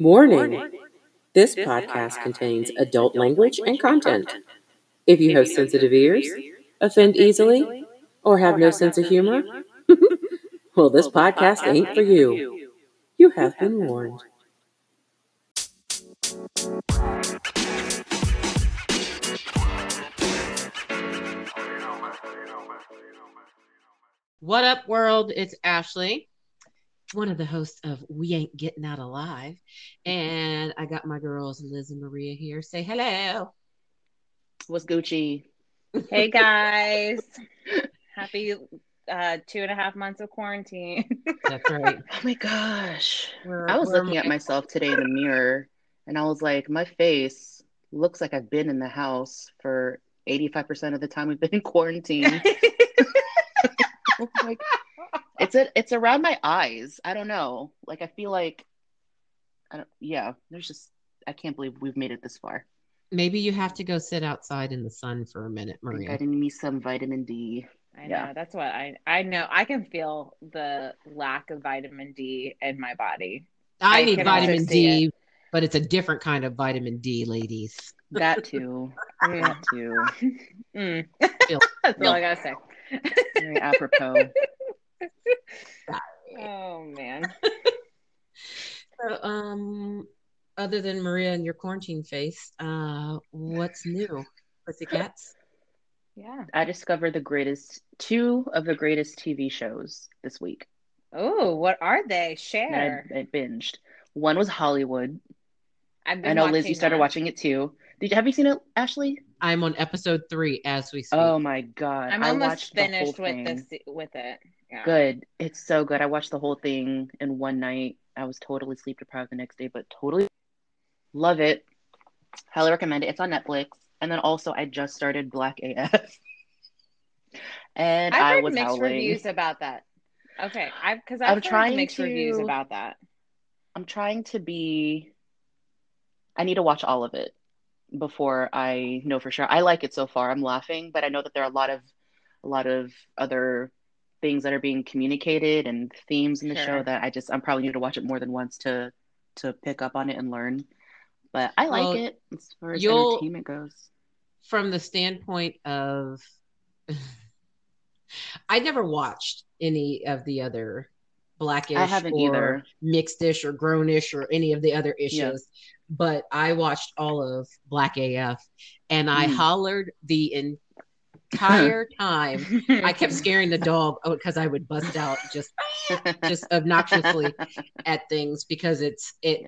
Warning! This podcast contains adult language and content. If you have sensitive ears, offend easily, or have no sense of humor, well, this podcast ain't for you. You have been warned. What up, world? It's Ashley, one of the hosts of We Ain't Getting Out Alive. And I got my girls, Liz and Maria, here. Say hello. What's Gucci? Hey, guys. Happy 2.5 months of quarantine. That's right. Oh, my gosh. I was looking at myself today in the mirror, and I was like, my face looks like I've been in the house for 85% of the time we've been in quarantine. Like, it's around my eyes. I don't know. Like, I feel like I can't believe we've made it this far. Maybe you have to go sit outside in the sun for a minute, Maria. I need some vitamin D. I know. That's what I know. I can feel the lack of vitamin D in my body. I need vitamin D, but it's a different kind of vitamin D, ladies. That too. That too. That's all I gotta say. Very apropos. Oh man. So, other than Maria and your quarantine face, what's new, pussycats? Yeah, I discovered two of the greatest TV shows this week. Oh, what are they? Share. I binged. One was Hollywood. I know, Liz, you started watching it too. Have you seen it, Ashley? I'm on episode 3 as we speak. Oh my god! I'm almost finished with it. Yeah. Good, it's so good. I watched the whole thing in one night. I was totally sleep deprived the next day, but totally love it. Highly recommend it. It's on Netflix. And then also, I just started Black AF, and I was mixed reviews about that. Okay, I'm trying mixed reviews about that. I'm trying to be. I need to watch all of it before I know for sure. I like it so far. I'm laughing, but I know that there are a lot of other things that are being communicated and themes in the show that I'm probably need to watch it more than once to pick up on it and learn. But I like it as far as entertainment goes. From the standpoint of, I never watched any of the other Blackish or mixedish or grownish or any of the other issues. Yes. But I watched all of Black AF and I hollered the entire time. I kept scaring the dog because I would bust out just obnoxiously at things because it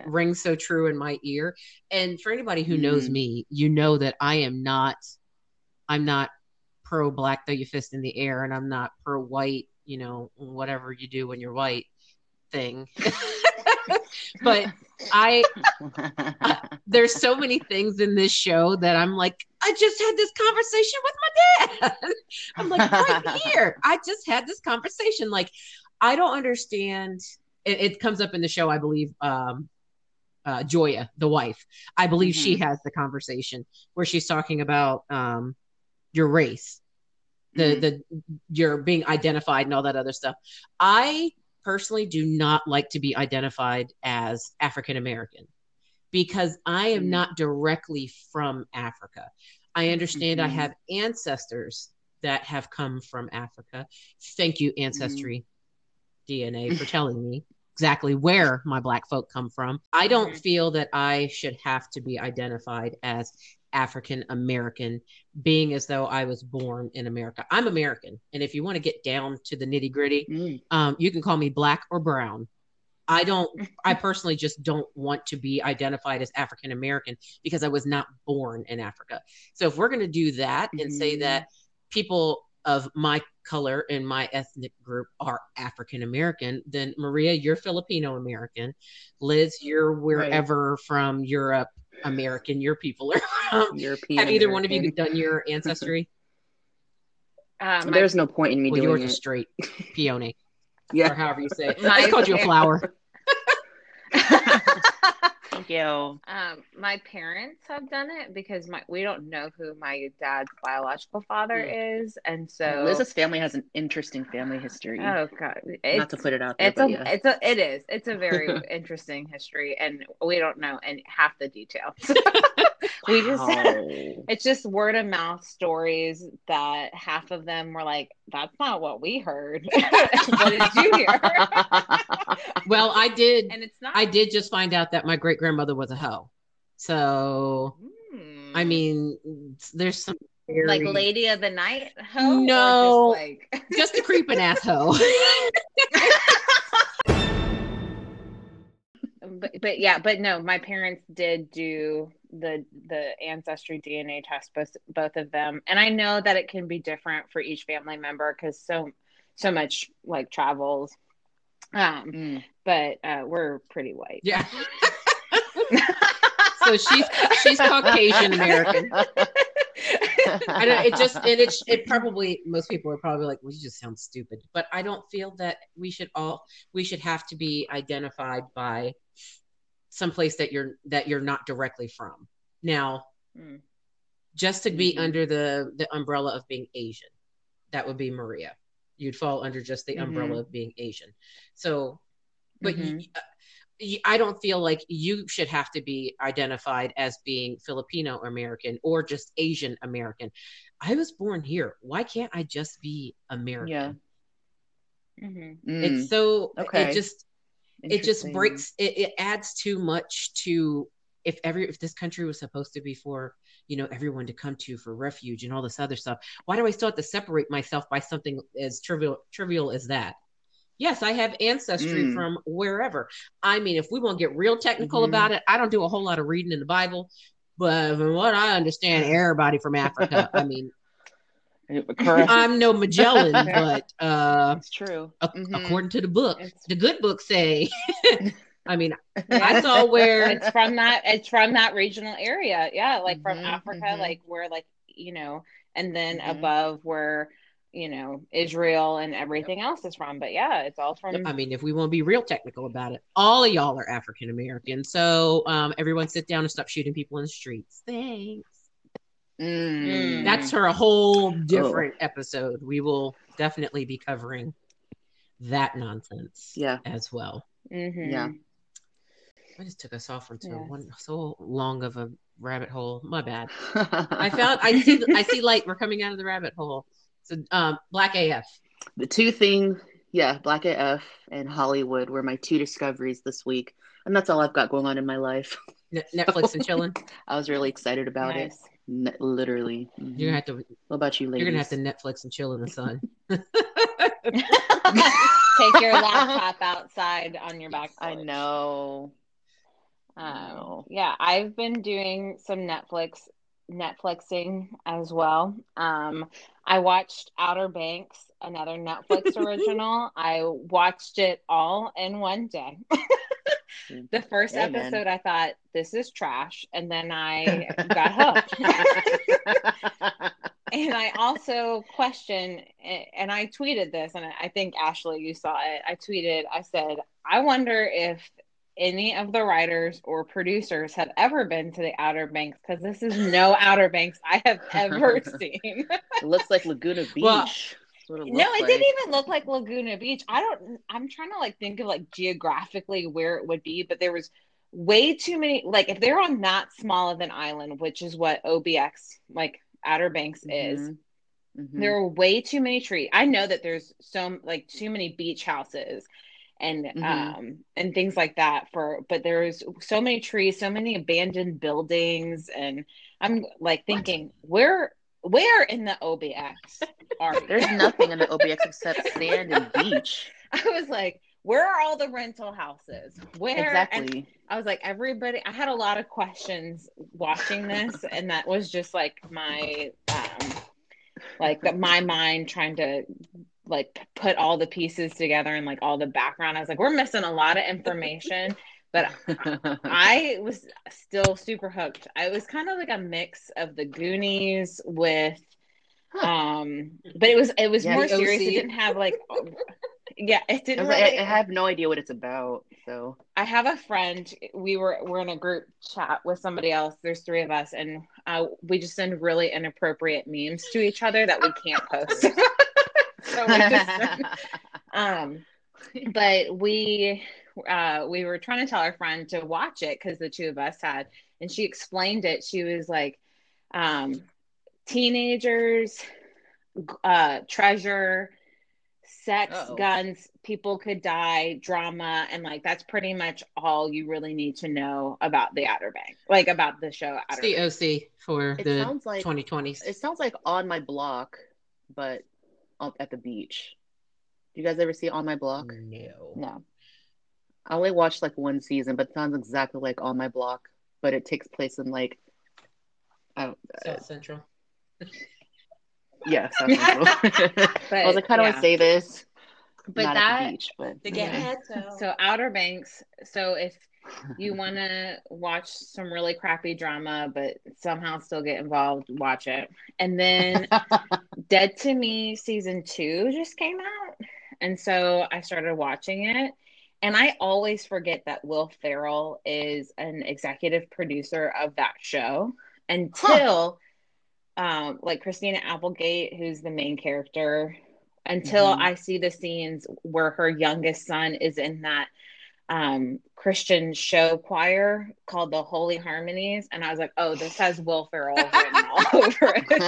rings so true in my ear. And for anybody who knows me, you know that I'm not pro black, throw your fist in the air, and I'm not pro white, you know, whatever you do when you're white thing. But there's so many things in this show that I'm like, I just had this conversation with my dad. I'm like, right here. I just had this conversation. Like, I don't understand. It comes up in the show, I believe, Joya, the wife. I believe she has the conversation where she's talking about your race, you're being identified and all that other stuff. I personally do not like to be identified as African American because I am not directly from Africa. I understand I have ancestors that have come from Africa. Thank you, Ancestry DNA, for telling me exactly where my Black folk come from. I don't feel that I should have to be identified as African American, being as though I was born in America. I'm American, and if you want to get down to the nitty gritty, you can call me black or brown. I personally just don't want to be identified as African American because I was not born in Africa. So if we're going to do that and say that people of my color and my ethnic group are African American, then Maria, you're Filipino American. Liz, you're wherever from Europe American. Your people are European. Have either American. One of you done your ancestry? There's no point in me doing it. You're just straight peony, or however you say it. I called you a flower. you. My parents have done it because we don't know who my dad's biological father is, and so Liz's family has an interesting family history. Oh God, not to put it out there, it's a very interesting history, and we don't know and half the details. We just it's just word of mouth stories that half of them were like, that's not what we heard. What did you hear? Well, I did. And it's not. I did just find out that my great grandmother was a hoe. So, I mean, there's some theory. Like lady of the night hoe? No, just a creeping ass hoe. But no, my parents did do the ancestry DNA test, both of them, and I know that it can be different for each family member because so much like travels. But we're pretty white. Yeah. So she's Caucasian American. I don't, it probably most people are probably like, well, you just sound stupid, but I don't feel that we should have to be identified by someplace that you're not directly from. Now, just to be under the umbrella of being Asian, that would be Maria. You'd fall under just the umbrella of being Asian. So, but I don't feel like you should have to be identified as being Filipino American or just Asian American. I was born here. Why can't I just be American? Yeah. It's so, okay. it just breaks, it adds too much to if this country was supposed to be for, you know, everyone to come to for refuge and all this other stuff. Why do I still have to separate myself by something as trivial as that? Yes, I have ancestry from wherever. I mean, if we want to get real technical about it, I don't do a whole lot of reading in the Bible, but from what I understand, everybody from Africa. I mean, I'm no Magellan, but it's true. According to the book, the good book say. I mean, I saw where it's from that regional area, from Africa, where, you know, and then above where, you know, Israel and everything else is from, but it's all from. I mean, if we want to be real technical about it, all of y'all are African American. So everyone sit down and stop shooting people in the streets. Thanks. That's for a whole different episode. We will definitely be covering that nonsense. Yeah, as well. Yeah. I just took us off into so long of a rabbit hole. My bad. I see light. We're coming out of the rabbit hole. So Black AF. The two things, Black AF and Hollywood were my two discoveries this week. And that's all I've got going on in my life. Netflix and chilling. I was really excited about it. Literally. You're going to have to. What about you, ladies? You're going to have to Netflix and chill in the sun. Take your laptop outside on your back porch. I know. I've been doing some Netflixing as well. I watched Outer Banks, another Netflix original. I watched it all in one day. The first episode, I thought, this is trash. And then I got hooked. And I also questioned, and I tweeted this, and I think, Ashley, you saw it. I said, I wonder if any of the writers or producers have ever been to the Outer Banks, because this is no Outer Banks I have ever seen. It looks like Laguna Beach. Well, it didn't even look like Laguna Beach. I'm trying to think of geographically where it would be, but there was way too many, if they're on not small of an island, which is what OBX, Outer Banks is. There are way too many trees. I know that there's so too many beach houses and and things like that but there's so many trees, so many abandoned buildings, and I'm thinking, where in the OBX are you? There's nothing in the OBX except sand and beach. I was where are all the rental houses? Where exactly? And I was everybody. I had a lot of questions watching this, and that was just my, my mind trying to put all the pieces together and all the background. I was we're missing a lot of information, but I was still super hooked. It was kind of a mix of the Goonies with, but it was more serious. It didn't have I have no idea what it's about. So I have a friend, we're in a group chat with somebody else. There's three of us, and we just send really inappropriate memes to each other that we can't post. So we just, but we were trying to tell our friend to watch it because the two of us had, and she explained it. She was like, teenagers, treasure, sex, guns, people could die, drama, and like that's pretty much all you really need to know about the Outer Banks, like about the show Outer Banks. The OC for the 2020s. It sounds like On My Block, but at the beach. You guys ever see On My Block? No. I only watched like one season, but it sounds exactly like On My Block, but it takes place in like South Central. Yeah, South Central. But, I was like, how do I say this? But not that, at the beach, but the So Outer Banks. So if you want to watch some really crappy drama, but somehow still get involved, watch it. And then Dead to Me season 2 just came out, and so I started watching it. And I always forget that Will Ferrell is an executive producer of that show until, like Christina Applegate, who's the main character, until I see the scenes where her youngest son is in that Christian show choir called the Holy Harmonies. And I was like, oh, this has Will Ferrell written all over it.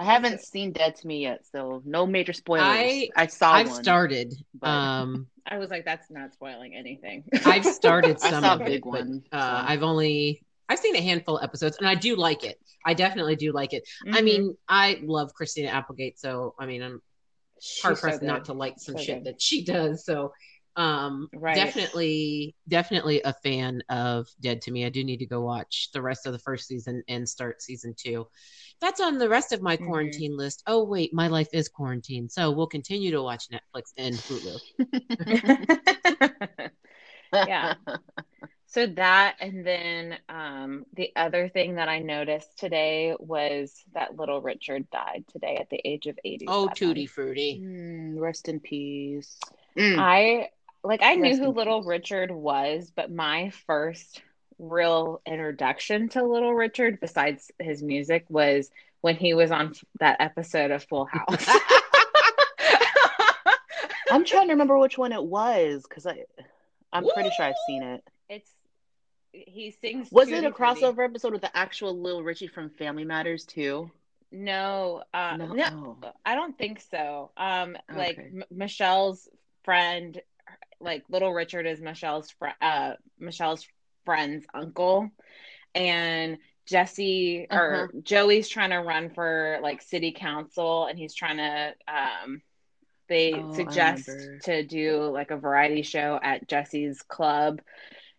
I haven't seen Dead to Me yet, so no major spoilers. I've started. But I was like, that's not spoiling anything. I've started some of it, one, but so. I've seen a handful of episodes, and I do like it. I definitely do like it. Mm-hmm. I mean, I love Christina Applegate, so I mean, I'm hard-pressed not to like some shit that she does. So definitely a fan of Dead to Me. I do need to go watch the rest of the first season and start season 2. That's on the rest of my quarantine list. Oh, wait, my life is quarantine. So we'll continue to watch Netflix and Hulu. Yeah. So that, and then the other thing that I noticed today was that Little Richard died today at the age of 80. Oh, tutti frutti. Rest in peace. I knew who Little Richard was, but my first real introduction to Little Richard, besides his music, was when he was on that episode of Full House. I'm trying to remember which one it was because I'm pretty sure I've seen it. He sings. Was it a crossover episode with the actual Little Richie from Family Matters too? No, I don't think so. Michelle's friend, like Little Richard is Michelle's friend's uncle, and Jesse or Joey's trying to run for like city council, and he's trying to suggest to do like a variety show at Jesse's club,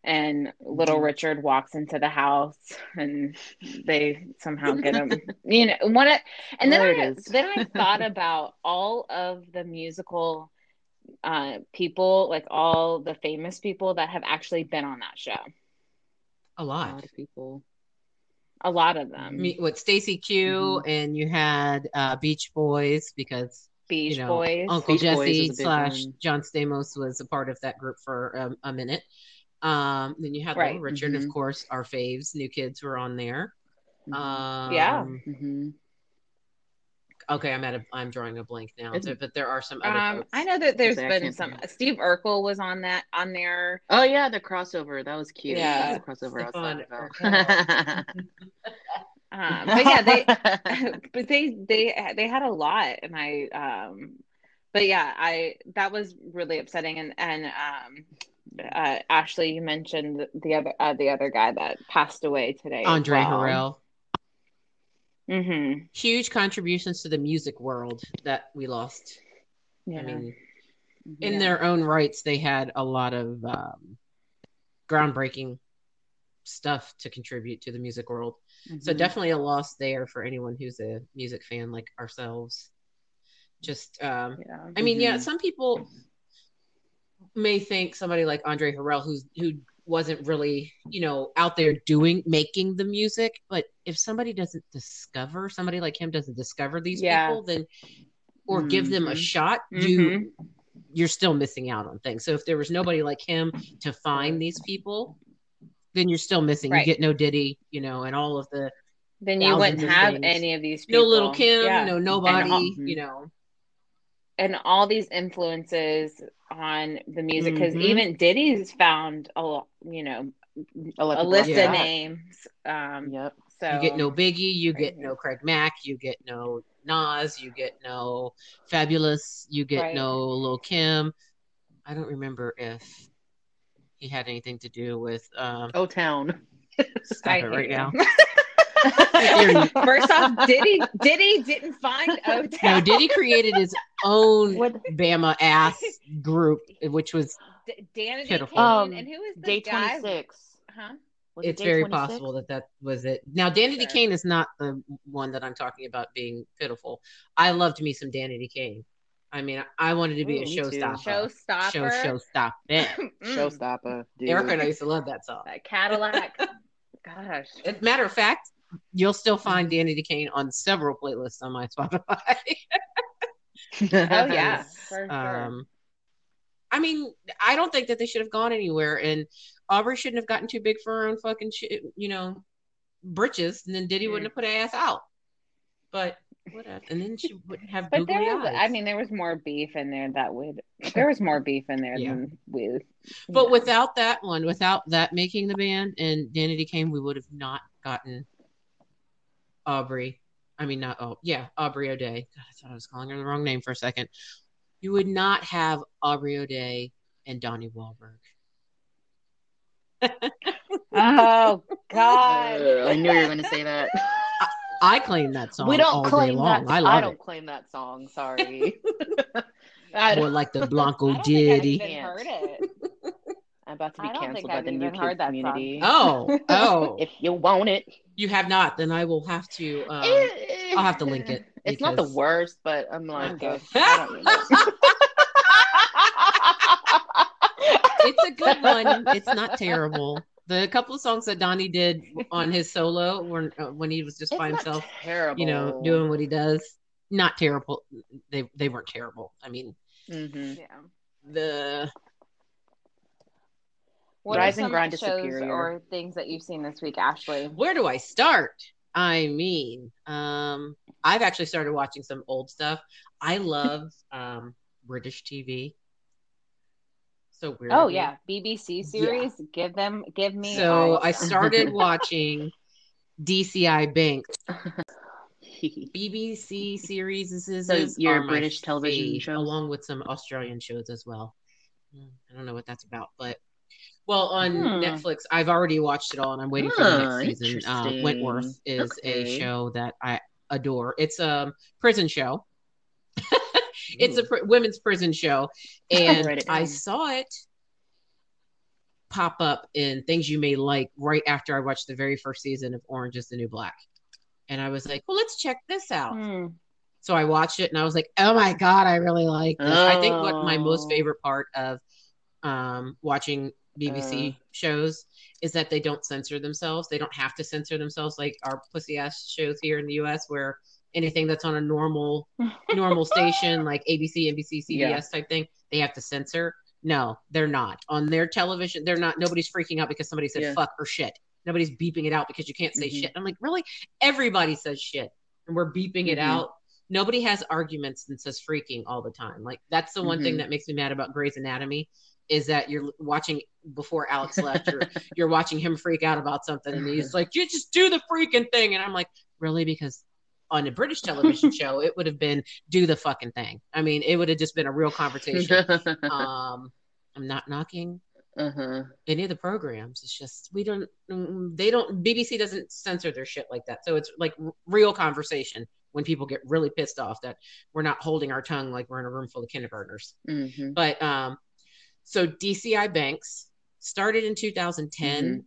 and Little Richard walks into the house and they somehow get him. You know what? And then I thought about all of the musical people, like all the famous people that have actually been on that show. A lot of people. A lot of them. With Stacey Q, and you had Beach Boys, because Boys. Uncle Beach Jesse / John Stamos was a part of that group for a minute. Then you had Little Richard, of course, our faves. New Kids were on there. Okay, I'm drawing a blank now, but there are some other folks. I know that there's been some. Steve Urkel was on there. Oh yeah, the crossover, that was cute. Yeah, that was the crossover outside. But yeah, they had a lot, and that was really upsetting. And Ashley, you mentioned the other guy that passed away today, Andre Harrell. Mm-hmm. Huge contributions to the music world that we lost. Yeah. I mean, in their own rights, they had a lot of groundbreaking stuff to contribute to the music world. Mm-hmm. So definitely a loss there for anyone who's a music fan like ourselves. Just, I mean, some people may think somebody like Andre Harrell, who wasn't really, out there making the music. But if somebody like him doesn't discover these people, then, or give them a shot, you're still missing out on things. So if there was nobody like him to find these people, then you're still missing. Right. You get no Diddy, you know, and all of the. Then you wouldn't have things. Any of these people. No Lil' Kim, yeah. No nobody, all, you know. And all these influences on the music, because mm-hmm. even Diddy's found a lot, you know, a list yeah. of names. Yep. So you get no Biggie, you get no Craig Mack, you get no Nas, you get no Fabulous, you get no Lil' Kim. I don't remember if he had anything to do with O-Town. Stop it right now. First off, Diddy didn't find O-Town. No, Diddy created his own Bama ass group, which was Danity pitiful. Kane, and who is the Day guy? 26? Huh? Was it's very 26? Possible that was it. Now, Danity Kane is not the one that I'm talking about being pitiful. I loved me some Danity Kane. I mean, I wanted to be a showstopper. Showstopper. Erica and I used to love that song. That Cadillac. Gosh. As a matter of fact, you'll still find Danity Kane on several playlists on my Spotify. Oh yeah, for sure. I mean, I don't think that they should have gone anywhere, and Aubrey shouldn't have gotten too big for her own fucking shit, you know, britches, and then Diddy wouldn't have put her ass out. But what? And then she wouldn't have. But there was, eyes. I mean, there was more beef in there that would. There was more beef in there than with. But without that one, without that making the band and Danity Kane, we would have not gotten. Aubrey, Aubrey O'Day. God, I thought I was calling her the wrong name for a second. You would not have Aubrey O'Day and Donnie Wahlberg. Oh God! I knew you were going to say that. I claim that song. We don't all claim day long. That. I don't claim that song. Sorry. More like the Blanco Diddy. I heard it. I'm about to be canceled by the new kid community. Oh. If you want it. You have not, then I will have to, I'll have to link it. Because... It's not the worst, but I'm like, okay. It's a good one. It's not terrible. The couple of songs that Donnie did on his solo when he was just by himself, terrible. You know, doing what he does, not terrible. They weren't terrible. I mean, What Rise are some and grind shows superior. Or things that you've seen this week, Ashley? Where do I start? I mean, I've actually started watching some old stuff. I love British TV. So weird. Oh yeah, BBC series. Yeah. Give me. So I started watching DCI Banks. BBC series. This is your British television show, along with some Australian shows as well. I don't know what that's about, but. Well, on Netflix, I've already watched it all, and I'm waiting for the next season. Wentworth is a show that I adore. It's a prison show. It's a women's prison show, and I saw it pop up in Things You May Like right after I watched the very first season of Orange is the New Black, and I was like, "Well, let's check this out." So I watched it, and I was like, "Oh my God, I really like this." I think what my most favorite part of watching BBC shows is that they don't censor themselves. They don't have to censor themselves like our pussy ass shows here in the US, where anything that's on a normal station like ABC, NBC, CBS type thing, they have to censor. No, they're not. On their television, they're not. Nobody's freaking out because somebody said fuck or shit. Nobody's beeping it out because you can't say shit. I'm like, really? Everybody says shit and we're beeping it out. Nobody has arguments and says freaking all the time. Like that's the one thing that makes me mad about Grey's Anatomy. Is that you're watching before Alex left, you're watching him freak out about something and he's like, you just do the freaking thing. And I'm like, really? Because on a British television show, it would have been do the fucking thing. I mean, it would have just been a real conversation. I'm not knocking any of the programs. It's just, BBC doesn't censor their shit like that. So it's like real conversation when people get really pissed off that we're not holding our tongue like we're in a room full of kindergartners. But, so DCI Banks started in 2010,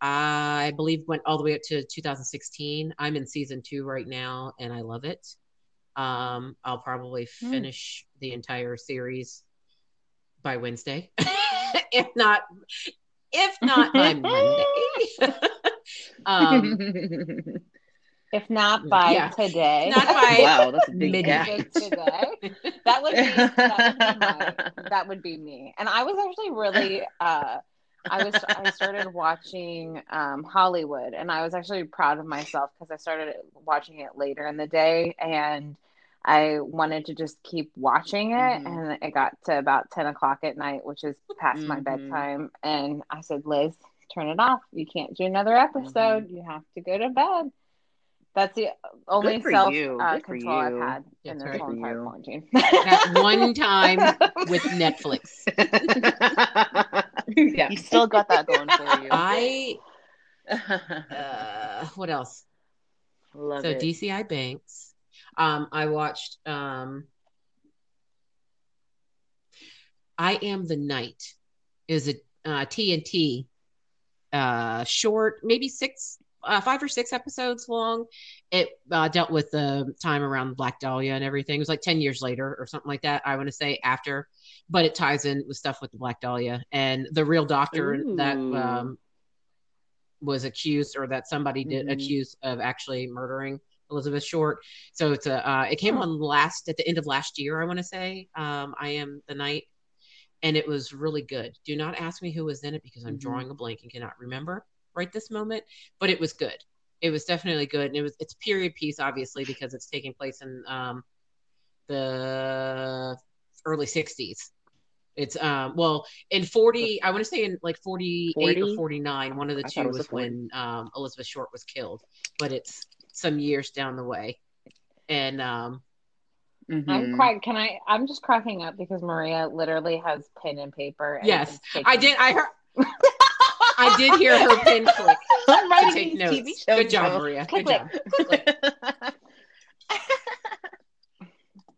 I believe went all the way up to 2016. I'm in season 2 right now, and I love it. I'll probably finish the entire series by Wednesday, if not by Monday. If not by today. Not by wow, that's a big gap. Today. That would be me. And I was actually really I started watching Hollywood, and I was actually proud of myself because I started watching it later in the day, and I wanted to just keep watching it, and it got to about 10 o'clock at night, which is past my bedtime, and I said, Liz, turn it off. You can't do another episode. You have to go to bed. That's the only self-control I've had in this whole entire quarantine. That one time with Netflix. Yeah. You still got that going for you. What else? Love it. DCI Banks. I watched I Am the Night. Is a TNT short, maybe 5 or 6 episodes long. It dealt with the time around the Black Dahlia and everything. It was like 10 years later or something like that, I want to say, after. But it ties in with stuff with the Black Dahlia. And the real doctor that was accused, or that somebody did accuse of actually murdering Elizabeth Short. So it's it came on at the end of last year, I want to say, I Am the Night. And it was really good. Do not ask me who was in it because I'm drawing a blank and cannot remember right this moment, but it was good. It was definitely good. And it's period piece, obviously, because it's taking place in the early 60s. It's in 40, I want to say in like 48 or 49, one of the two was when Elizabeth Short was killed, but it's some years down the way. And I'm just cracking up because Maria literally has pen and paper. And yes, I heard I did hear her pen click. I'm writing these notes. TV shows. Good job, Maria. Good job.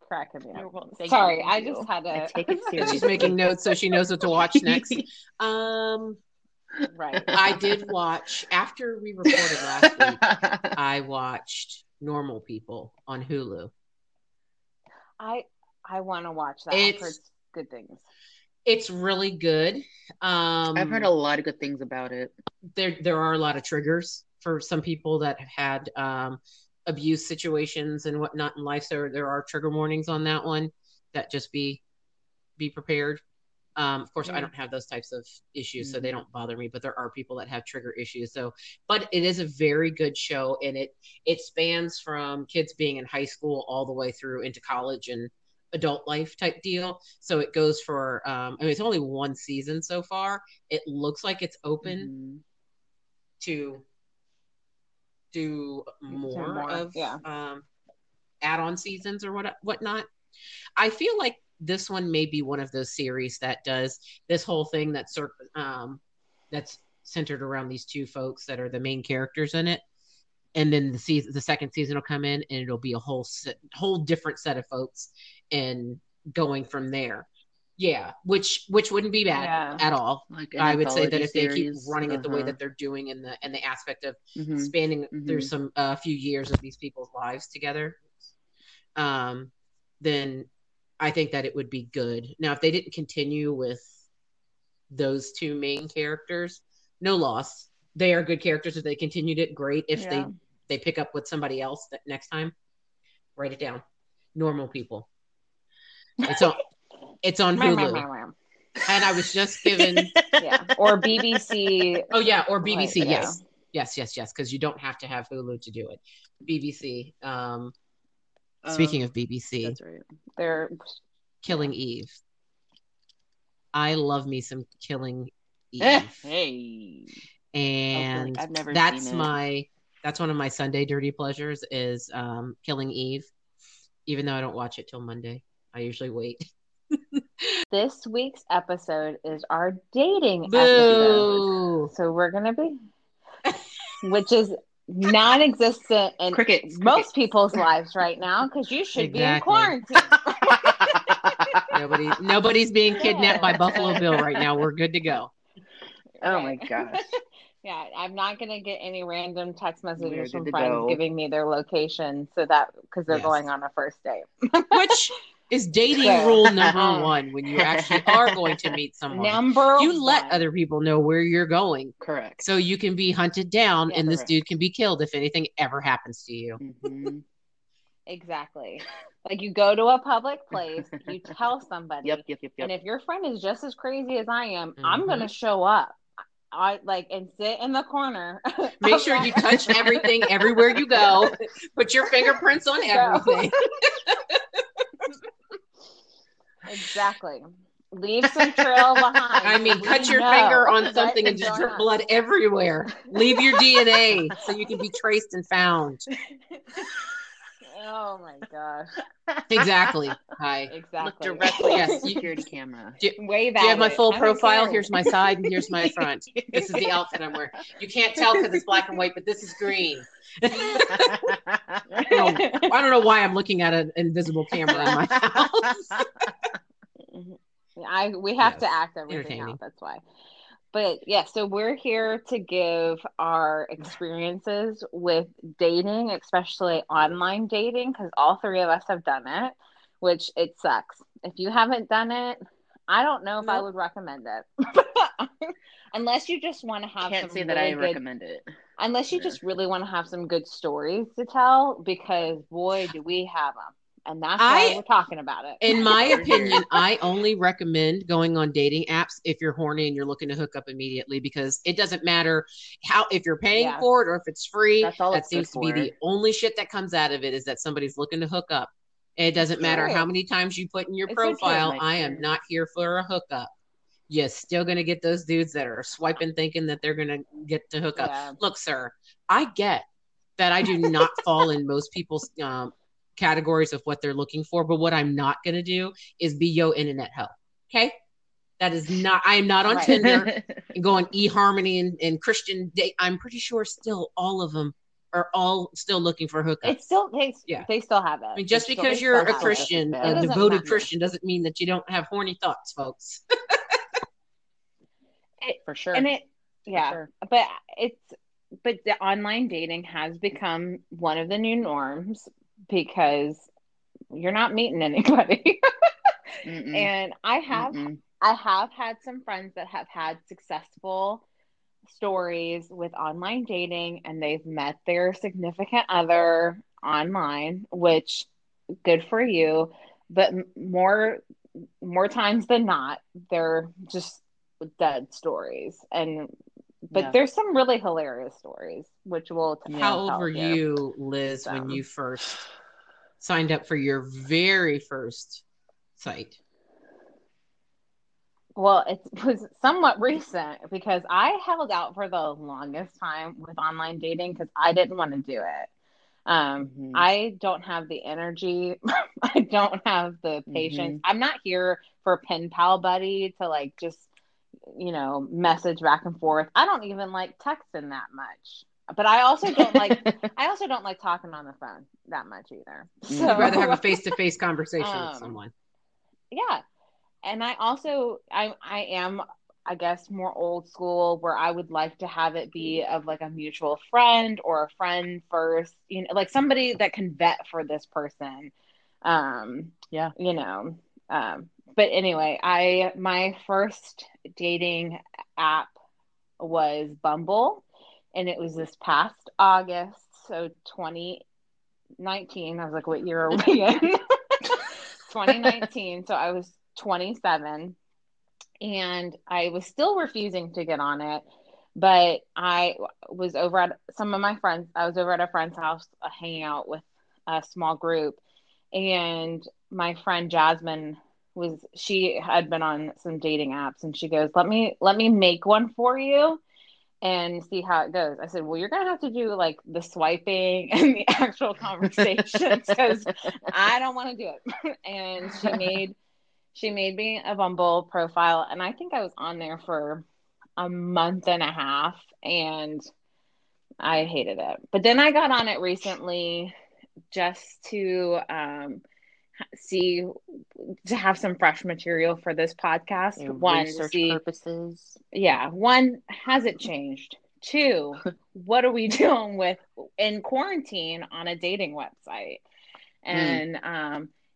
Cracking me up. Sorry, I just had to. Take it seriously. She's making notes so she knows what to watch next. Right. I did watch, after we recorded last week, I watched Normal People on Hulu. I want to watch that. I've heard good things. It's really good. I've heard a lot of good things about it. There are a lot of triggers for some people that have had abuse situations and whatnot in life. So there are trigger warnings on that one. That just be prepared. Of course, I don't have those types of issues, so they don't bother me. But there are people that have trigger issues. But it is a very good show, and it spans from kids being in high school all the way through into college and adult life type deal. So it goes for it's only one season so far. It looks like it's open to do more of add-on seasons or whatnot. I feel like this one may be one of those series that does this whole thing that's centered around these two folks that are the main characters in it. And then the second season will come in, and it'll be a whole different set of folks, and going from there. Yeah, which wouldn't be bad at all. Like I would say that if they keep running it the way that they're doing, in the aspect of spanning through some few years of these people's lives together, then I think that it would be good. Now, if they didn't continue with those two main characters, no loss. They are good characters. If they continued it, great. If they pick up with somebody else that next time, write it down. Normal People. It's on Hulu. And I was just given or BBC. Oh yeah, or BBC. Like, yes. Because you don't have to have Hulu to do it. BBC. Speaking of BBC, that's right. They're Killing Eve. I love me some Killing Eve. Hey. And I've never that's one of my Sunday dirty pleasures is Killing Eve, even though I don't watch it till Monday. I usually wait. This week's episode is our dating episode, so we're gonna be which is non-existent in most people's lives right now because you should be in quarantine. Nobody's being kidnapped by Buffalo Bill right now. We're good to go. Oh my gosh. Yeah, I'm not going to get any random text messages from friends giving me their location because they're going on a first date. Which It's dating rule number one when you actually are going to meet someone. You let other people know where you're going. Correct. So you can be hunted down and this dude can be killed if anything ever happens to you. Mm-hmm. Exactly. Like you go to a public place, you tell somebody, yep. and if your friend is just as crazy as I am, mm-hmm. I'm going to show up. I like and sit in the corner. Make sure you touch everything everywhere you go. Put your fingerprints on everything. Exactly. Leave some trail behind. I mean, cut your finger on something and just drip blood everywhere. Leave your DNA so you can be traced and found. Oh my gosh. Exactly. Hi. Exactly. Look directly at security camera. Do you have my full profile? Here's my side and here's my front. This is the outfit I'm wearing. You can't tell because it's black and white, but this is green. I don't know why I'm looking at an invisible camera in my house. We have to act everything out. That's why. But yeah, so we're here to give our experiences with dating, especially online dating, because all three of us have done it, which it sucks. If you haven't done it, I don't know if I would recommend it. Unless you just want to have just really want to have some good stories to tell, because boy, do we have them. And that's why we're talking about it. In my opinion, I only recommend going on dating apps if you're horny and you're looking to hook up immediately, because it doesn't matter how, if you're paying for it or if it's free, that seems to be the only shit that comes out of it is that somebody's looking to hook up. And it doesn't matter how many times you put in your profile, I am not here for a hookup. You're still going to get those dudes that are swiping thinking that they're going to get to hook up. Yeah. Look, sir, I get that I do not fall in most people's categories of what they're looking for, but what I'm not going to do is be yo internet hoe. Okay, that is not. I am not on Tinder and go on eHarmony and Christian date. I'm pretty sure still all of them are all still looking for hookups. It's still they still have it. I mean, just because you're a Christian, a devoted Christian, doesn't mean that you don't have horny thoughts, folks. For sure, and but the online dating has become one of the new norms. Because you're not meeting anybody. And I have had some friends that have had successful stories with online dating, and they've met their significant other online, which good for you, but more times than not, they're just dead stories. And but there's some really hilarious stories, which will. How old were you, Liz, when you first signed up for your very first site? Well, it was somewhat recent because I held out for the longest time with online dating because I didn't want to do it. I don't have the energy. I don't have the patience. I'm not here for a pen pal buddy to like just message back and forth. I don't even like texting that much, but I also don't like talking on the phone that much either. So I'd rather have a face-to-face conversation with someone. Yeah. And I also I am more old school, where I would like to have it be of like a mutual friend or a friend first, like somebody that can vet for this person. But anyway, my first dating app was Bumble, and it was this past August, so 2019. I was like, what year are we in? 2019, so I was 27, and I was still refusing to get on it, but I was over at a friend's house hanging out with a small group, and my friend Jasmine she had been on some dating apps, and she goes, let me make one for you and see how it goes. I said, well, you're going to have to do like the swiping and the actual conversations because I don't want to do it. And she made me a Bumble profile. And I think I was on there for a month and a half, and I hated it. But then I got on it recently just to, see to have some fresh material for this podcast. One, research purposes. Yeah. One, has it changed? Two, what are we doing with in quarantine on a dating website? And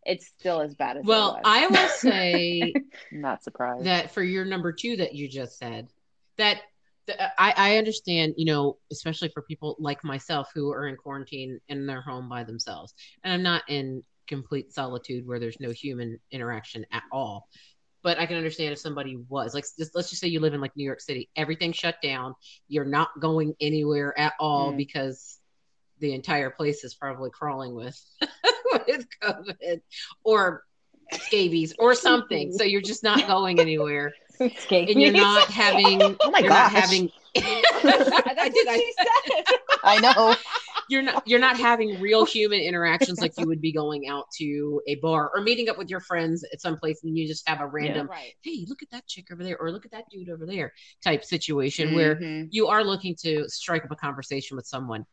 it's still as bad as well, it was. I will say not surprised that for your number two that you just said that I understand, you know, especially for people like myself who are in quarantine in their home by themselves, and I'm not in complete solitude where there's no human interaction at all. But I can understand if somebody was like, let's just say you live in like New York City, everything shut down. You're not going anywhere at all because the entire place is probably crawling with, with COVID or scabies or something. So you're just not going anywhere. Scabies. And you're not having, oh my gosh. That's what she said. I know. You're not having real human interactions like you would be going out to a bar or meeting up with your friends at some place, and you just have a random, hey, look at that chick over there, or look at that dude over there type situation where you are looking to strike up a conversation with someone.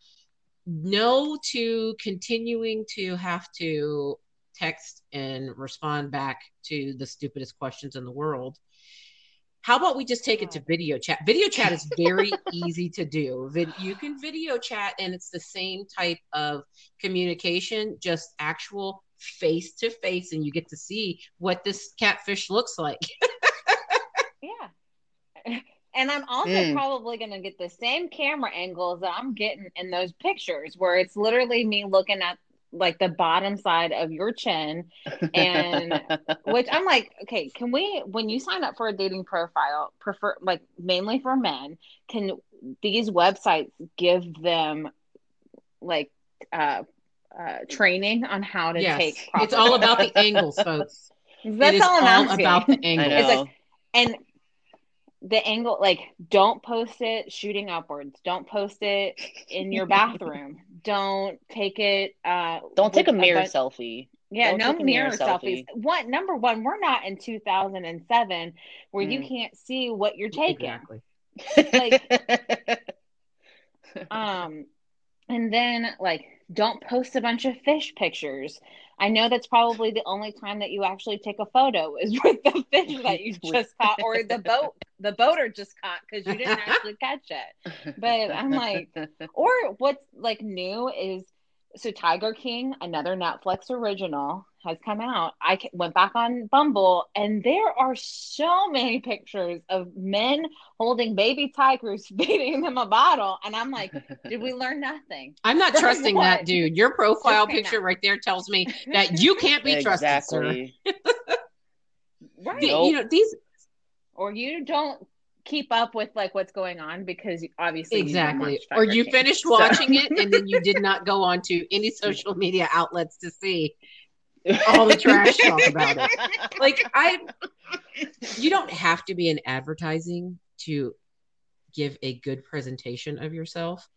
No to continuing to have to text and respond back to the stupidest questions in the world. How about we just take it to video chat? Video chat is very easy to do. You can video chat, and it's the same type of communication, just actual face to face, and you get to see what this catfish looks like. Yeah. And I'm also probably going to get the same camera angles that I'm getting in those pictures, where it's literally me looking at like the bottom side of your chin, and which I'm like, okay, can we, when you sign up for a dating profile, prefer like mainly for men, can these websites give them like training on how to take proper- it's all about the angles, folks. That's all I'm asking. About the angle. It's like, and the angle, like, don't post it shooting upwards. Don't post it in your bathroom. Don't take it. Don't take a mirror selfie. Yeah, no mirror selfies. What, number one, we're not in 2007 where you can't see what you're taking. Exactly. Like, and then like, don't post a bunch of fish pictures. I know that's probably the only time that you actually take a photo is with the fish that you just caught, or the boater just caught because you didn't actually catch it. But I'm like, or what's like new is, so Tiger King, another Netflix original, has come out. I went back on Bumble, and there are so many pictures of men holding baby tigers, feeding them a bottle, and I'm like, did we learn nothing? I'm not trusting that dude. Your profile picture right there tells me that you can't be trusted, sir. Right? Nope. You know these, or you don't keep up with like what's going on because obviously or you finished watching it and then you did not go on to any social media outlets to see all the trash talk about it. Like, you don't have to be in advertising to give a good presentation of yourself.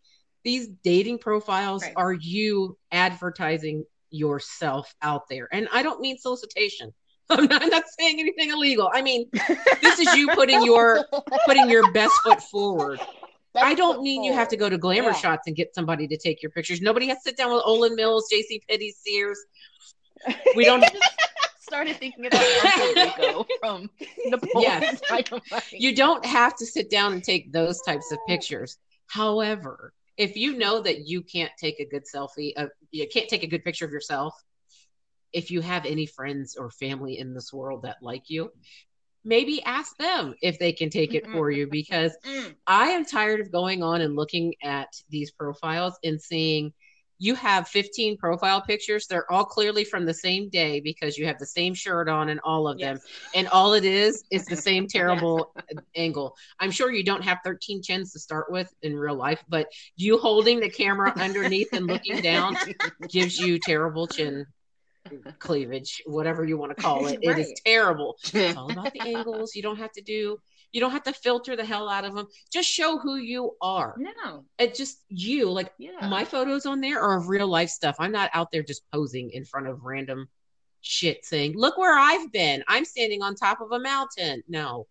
These dating profiles are you advertising yourself out there, and I don't mean solicitation. I'm not saying anything illegal. I mean, this is you putting your best foot forward. Best I don't mean forward. You have to go to glamour shots and get somebody to take your pictures. Nobody has to sit down with Olin Mills, JCPenney, Sears. We don't started thinking about Uncle Rico from Napoleon. Yes. You don't have to sit down and take those types of pictures. However, if you know that you can't take a good selfie, you can't take a good picture of yourself. If you have any friends or family in this world that like you, maybe ask them if they can take it for you, because I am tired of going on and looking at these profiles and seeing you have 15 profile pictures. They're all clearly from the same day because you have the same shirt on in all of them. And all it is the same terrible angle. I'm sure you don't have 13 chins to start with in real life, but you holding the camera underneath and looking down gives you terrible chin cleavage, whatever you want to call it. It is terrible. It's all about the angles. You don't have to filter the hell out of them. Just show who you are. No, it's just you. Like, my photos on there are of real life stuff. I'm not out there just posing in front of random shit saying, look where I've been, I'm standing on top of a mountain. No,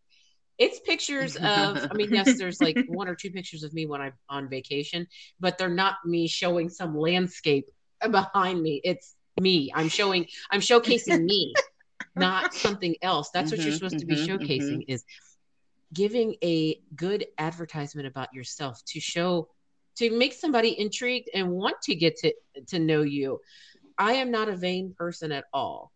it's pictures of, I mean, yes, there's like one or two pictures of me when I'm on vacation, but they're not me showing some landscape behind me. It's me. I'm showcasing me, not something else. That's what you're supposed to be showcasing, is giving a good advertisement about yourself to make somebody intrigued and want to get to know you. I am not a vain person at all.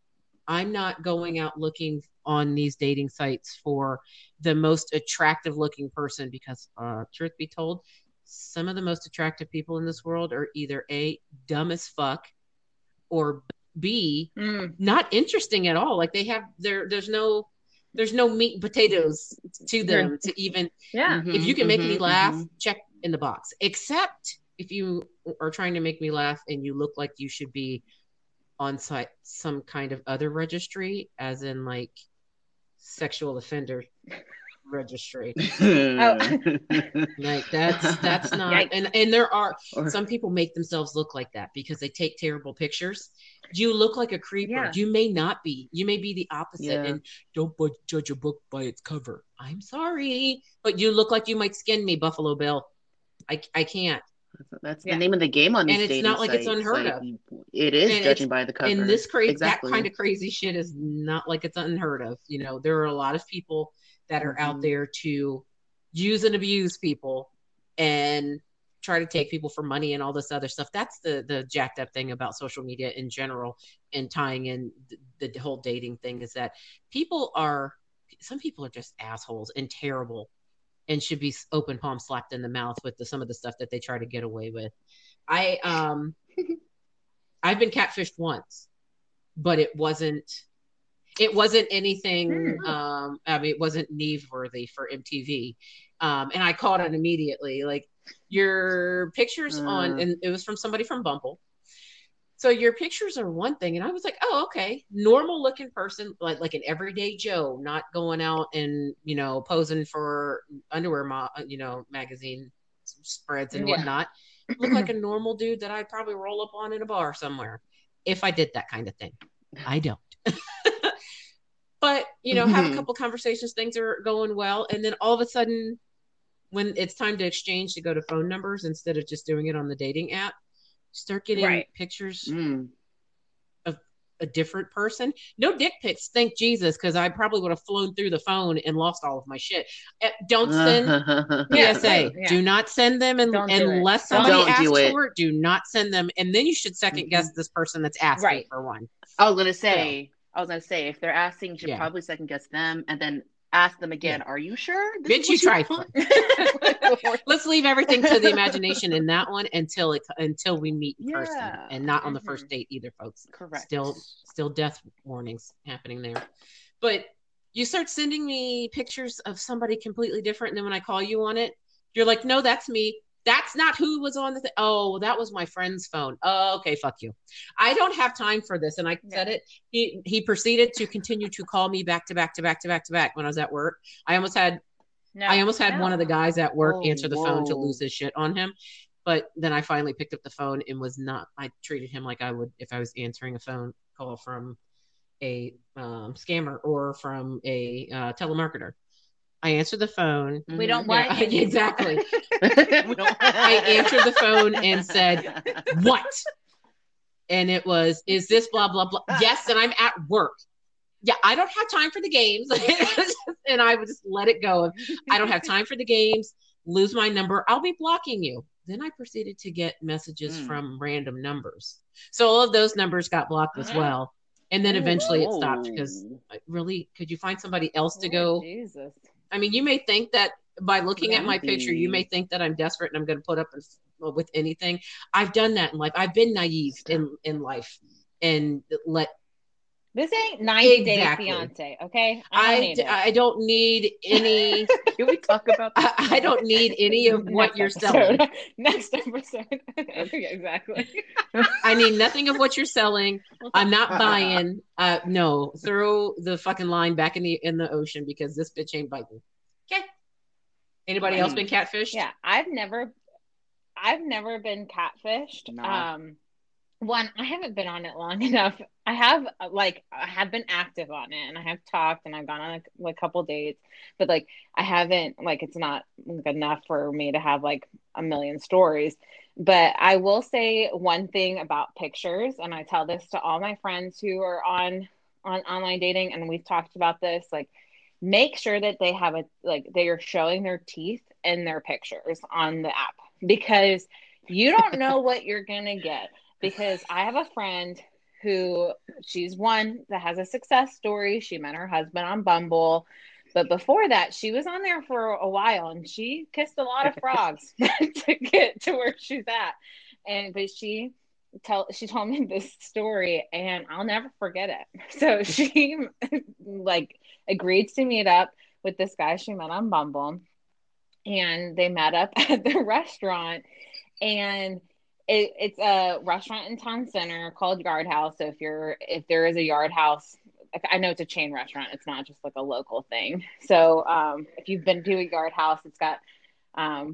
I'm not going out looking on these dating sites for the most attractive looking person because, truth be told, some of the most attractive people in this world are either A, dumb as fuck, or B, not interesting at all. Like they have there's no meat and potatoes to them to even, if you can make me laugh, check in the box. Except if you are trying to make me laugh and you look like you should be on site some kind of other registry, as in like sexual offender registry. Like that's not yikes. and there are some people make themselves look like that because they take terrible pictures. You look like a creeper. You may not be. You may be the opposite. And don't judge a book by its cover. I'm sorry, but you look like you might skin me, Buffalo Bill. I can't. That's the name of the game on these dating sites. And it's not like it's unheard of. It is, and judging by the cover. And this crazy, that kind of crazy shit is not like it's unheard of. You know, there are a lot of people that are out there to use and abuse people and try to take people for money and all this other stuff. That's the jacked up thing about social media in general, and tying in the whole dating thing is that some people are just assholes and terrible and should be open palm slapped in the mouth with some of the stuff that they try to get away with. I've been catfished once, but it wasn't anything. It wasn't Neve worthy for MTV. And I caught it immediately. Like your pictures and it was from somebody from Bumble. So your pictures are one thing. And I was like, oh, okay. Normal looking person, like an everyday Joe, not going out and, you know, posing for underwear, magazine spreads and whatnot. Look like a normal dude that I'd probably roll up on in a bar somewhere if I did that kind of thing. I don't. But, you know, have a couple conversations, things are going well. And then all of a sudden, when it's time to exchange to go to phone numbers, instead of just doing it on the dating app, start getting pictures of a different person. No dick pics, thank Jesus, because I probably would have flown through the phone and lost all of my shit. Don't send PSA. Yeah. Do not send them unless somebody asks for it. Do not send them. And then you should second guess this person that's asking for one. I was gonna say, if they're asking, you should probably second guess them and then ask them again. Yeah. Are you sure? Bitch, you trifling. Let's leave everything to the imagination in that one until we meet in person, and not on the first date either, folks. Correct. Still death warnings happening there. But you start sending me pictures of somebody completely different, and then when I call you on it, you're like, "No, that's me. That's not who was on the thing. Oh, that was my friend's phone. Oh, okay, fuck you. I don't have time for this." And I said it. He proceeded to continue to call me back to back when I was at work. I almost had one of the guys at work answer the phone to lose his shit on him. But then I finally picked up the phone and I treated him like I would if I was answering a phone call from a scammer or from a telemarketer. I answered the phone. We don't want you. Exactly. I answered the phone and said, "What?" And it was, "Is this blah, blah, blah?" "Yes, and I'm at work." "Yeah, I don't have time for the games." And I would just let it go. "I don't have time for the games. Lose my number. I'll be blocking you." Then I proceeded to get messages from random numbers. So all of those numbers got blocked as well. And then eventually it stopped because really, could you find somebody else to go? Jesus. I mean, you may think that by looking at my picture, you may think that I'm desperate and I'm going to put up with anything. I've done that in life. I've been naive in life, and this ain't 90 Day Fiance, okay? I don't need any. Can we talk about that? I don't need any of what you're selling. Next episode. Exactly. I need nothing of what you're selling. I'm not buying. No, throw the fucking line back in the ocean, because this bitch ain't biting. Okay. Anybody else been catfished? Yeah, I've never been catfished. No. One, I haven't been on it long enough. I have been active on it, and I have talked, and I've gone on a couple dates, but like I haven't, like, it's not enough for me to have like a million stories. But I will say one thing about pictures, and I tell this to all my friends who are on online dating, and we've talked about this, like, make sure that they have they are showing their teeth in their pictures on the app, because you don't know what you're going to get. Because I have a friend who she's one that has a success story. She met her husband on Bumble. But before that, she was on there for a while and she kissed a lot of frogs to get to where she's at. And but she told me this story and I'll never forget it. So she like agreed to meet up with this guy she met on Bumble, and they met up at the restaurant, and it's a restaurant in town center called Yard House. So if there is a Yard House, I know it's a chain restaurant. It's not just like a local thing. So if you've been to a Yard House, it's got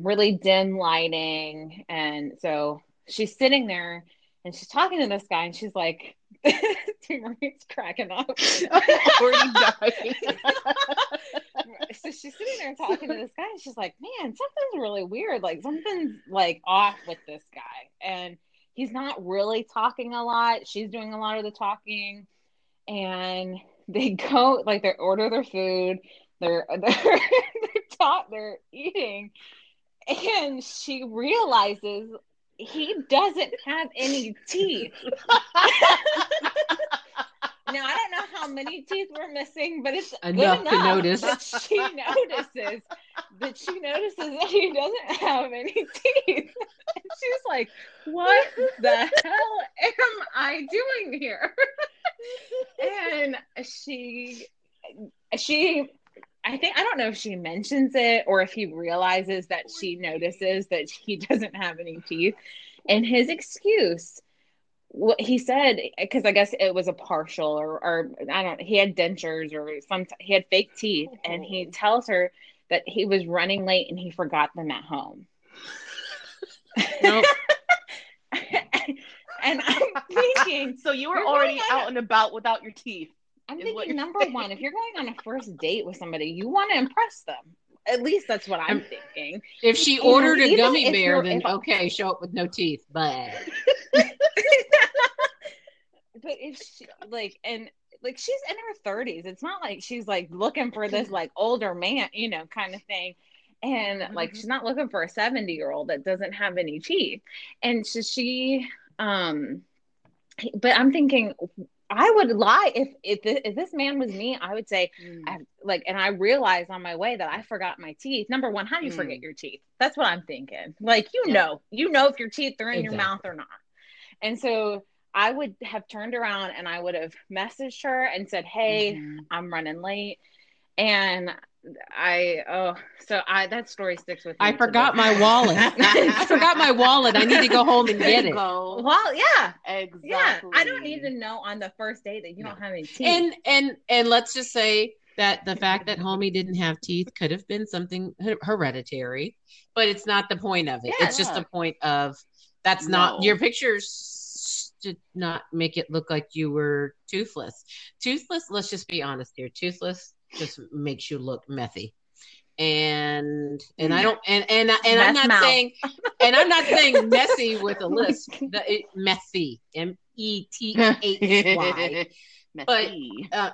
really dim lighting. And so she's sitting there and she's talking to this guy and she's like, Marie's cracking up. So she's sitting there talking to this guy and she's like, man, something's really weird. Like something's like off with this guy. And he's not really talking a lot. She's doing a lot of the talking. And they go, like, they order their food, they're eating, and she realizes he doesn't have any teeth. Now, I don't know how many teeth were missing, but it's enough that she notices that he doesn't have any teeth. And she's like, what the hell am I doing here? And she I think, I don't know if she mentions it or if he realizes that she notices that he doesn't have any teeth. And his excuse, what he said, because I guess it was a partial or I don't, he had dentures or he had fake teeth. And he tells her that he was running late and he forgot them at home. Nope. And I'm thinking, so you were already out and about without your teeth. I'm thinking, number one, if you're going on a first date with somebody, you want to impress them. At least that's what I'm thinking. If she ordered a gummy bear, then okay, show up with no teeth. But but if she she's in her 30s, it's not like she's like looking for this like older man, you know, kind of thing. And like she's not looking for a 70-year-old that doesn't have any teeth. And so she but I'm thinking, I would lie if this man was me, I would say, and I realized on my way that I forgot my teeth. Number one, how do you forget your teeth? That's what I'm thinking. Like, you know if your teeth are in your mouth or not. And so I would have turned around and I would have messaged her and said, hey, I'm running late. And that story sticks with me. I forgot my wallet. I need to go home and get it. Well, yeah. Exactly. Yeah. I don't need to know on the first day that you don't have any teeth. And let's just say that the fact that homie didn't have teeth could have been something hereditary, but it's not the point of it. Yeah, it's just the point of not your pictures. Did not make it look like you were toothless. Let's just be honest here. Toothless just makes you look methy. And I don't and I'm not saying messy with a lisp. Methy, methy. But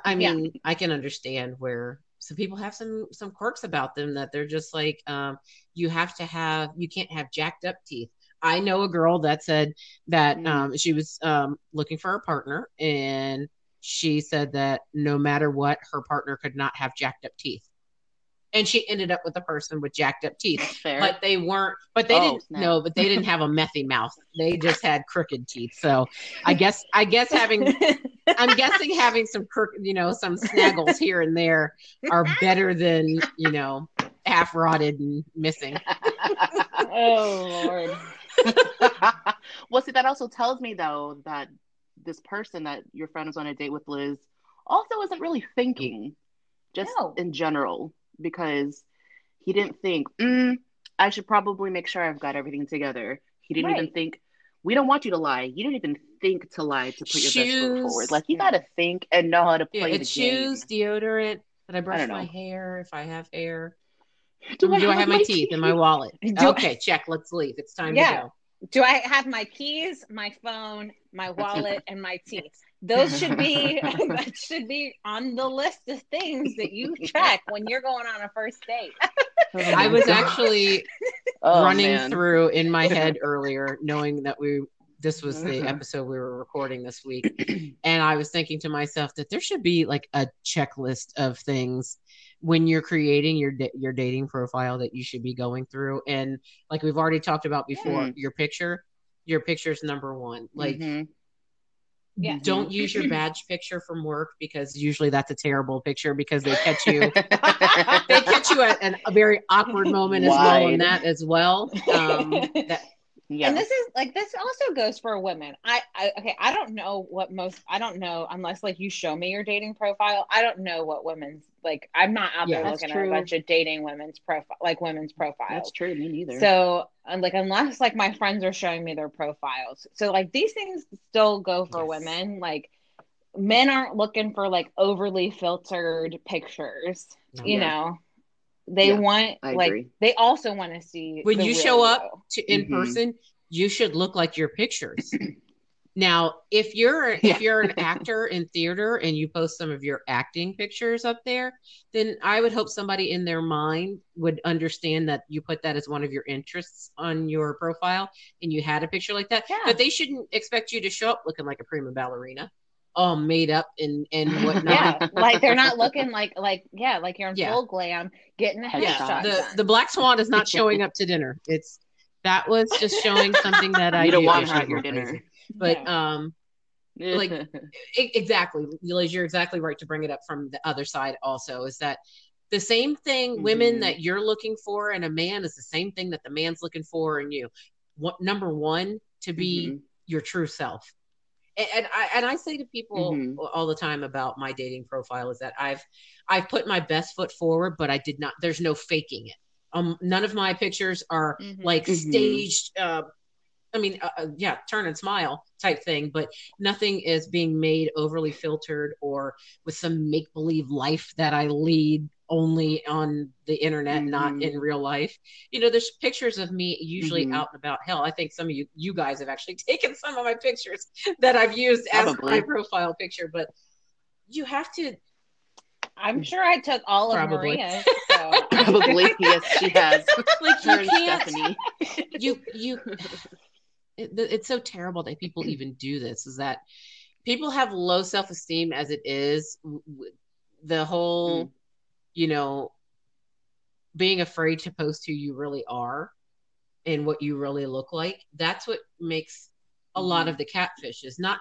I mean, I can understand where some people have some quirks about them that they're just like, you can't have jacked up teeth. I know a girl that said that she was looking for her partner, and she said that no matter what, her partner could not have jacked up teeth. And she ended up with a person with jacked up teeth. Fair. But they weren't, but they didn't have a methy mouth. They just had crooked teeth. So I guess I'm guessing having some some snaggles here and there are better than, half rotted and missing. Oh, Lord. Well, see, that also tells me, though, that this person that your friend was on a date with, Liz, also isn't really thinking in general, because he didn't think, I should probably make sure I've got everything together. He didn't even think, we don't want you to lie. You didn't even think to lie to put your best foot forward. Like, you got to think and know how to play the game. Shoes, deodorant, that I brush my hair if I have hair. Do I have my teeth in my wallet? Check. Let's leave. It's time to go. Do I have my keys, my phone, my wallet, and my teeth? Those should be on the list of things that you check when you're going on a first date. I was actually running through in my head earlier, knowing that we this was the episode we were recording this week. And I was thinking to myself that there should be like a checklist of things when you're creating your dating profile that you should be going through. And like we've already talked about before, your picture's number one. Like, don't use your badge picture from work, because usually that's a terrible picture, because they catch you at a very awkward moment as well in that as well. And this is like, this also goes for women. I don't know what unless like you show me your dating profile, I don't know what women's like. I'm not out there looking at a bunch of dating women's profiles. That's true. Me neither. So like, unless like my friends are showing me their profiles. So like these things still go for women. Like men aren't looking for like overly filtered pictures, know? They want, like, they also want to see when you show up to in person, you should look like your pictures. Now, if you're an actor in theater and you post some of your acting pictures up there, then I would hope somebody in their mind would understand that you put that as one of your interests on your profile and you had a picture like that. Yeah. But they shouldn't expect you to show up looking like a prima ballerina, all made up and whatnot. Yeah, like they're not looking like you're in full glam getting a headshot. Yeah, the black swan is not showing up to dinner. That was just showing something that I don't want at your dinner. Crazy. But like exactly, Liz, you're exactly right to bring it up from the other side. Also, is that the same thing women that you're looking for in a man is the same thing that the man's looking for in you. What, number one, to be your true self. And I say to people all the time about my dating profile is that I've put my best foot forward, but I did not. There's no faking it. None of my pictures are like staged. Turn and smile type thing, but nothing is being made overly filtered or with some make believe life that I lead only on the internet, not in real life. You know, there's pictures of me usually out and about. Hell, I think some of you guys have actually taken some of my pictures that I've used as my profile picture, but you have to. I'm sure I took all of Maria's. So. Probably, yes, she has. Like her and Stephanie. It's so terrible that people even do this, is that people have low self-esteem as it is. The whole, being afraid to post who you really are and what you really look like. That's what makes a lot of the catfish. It's not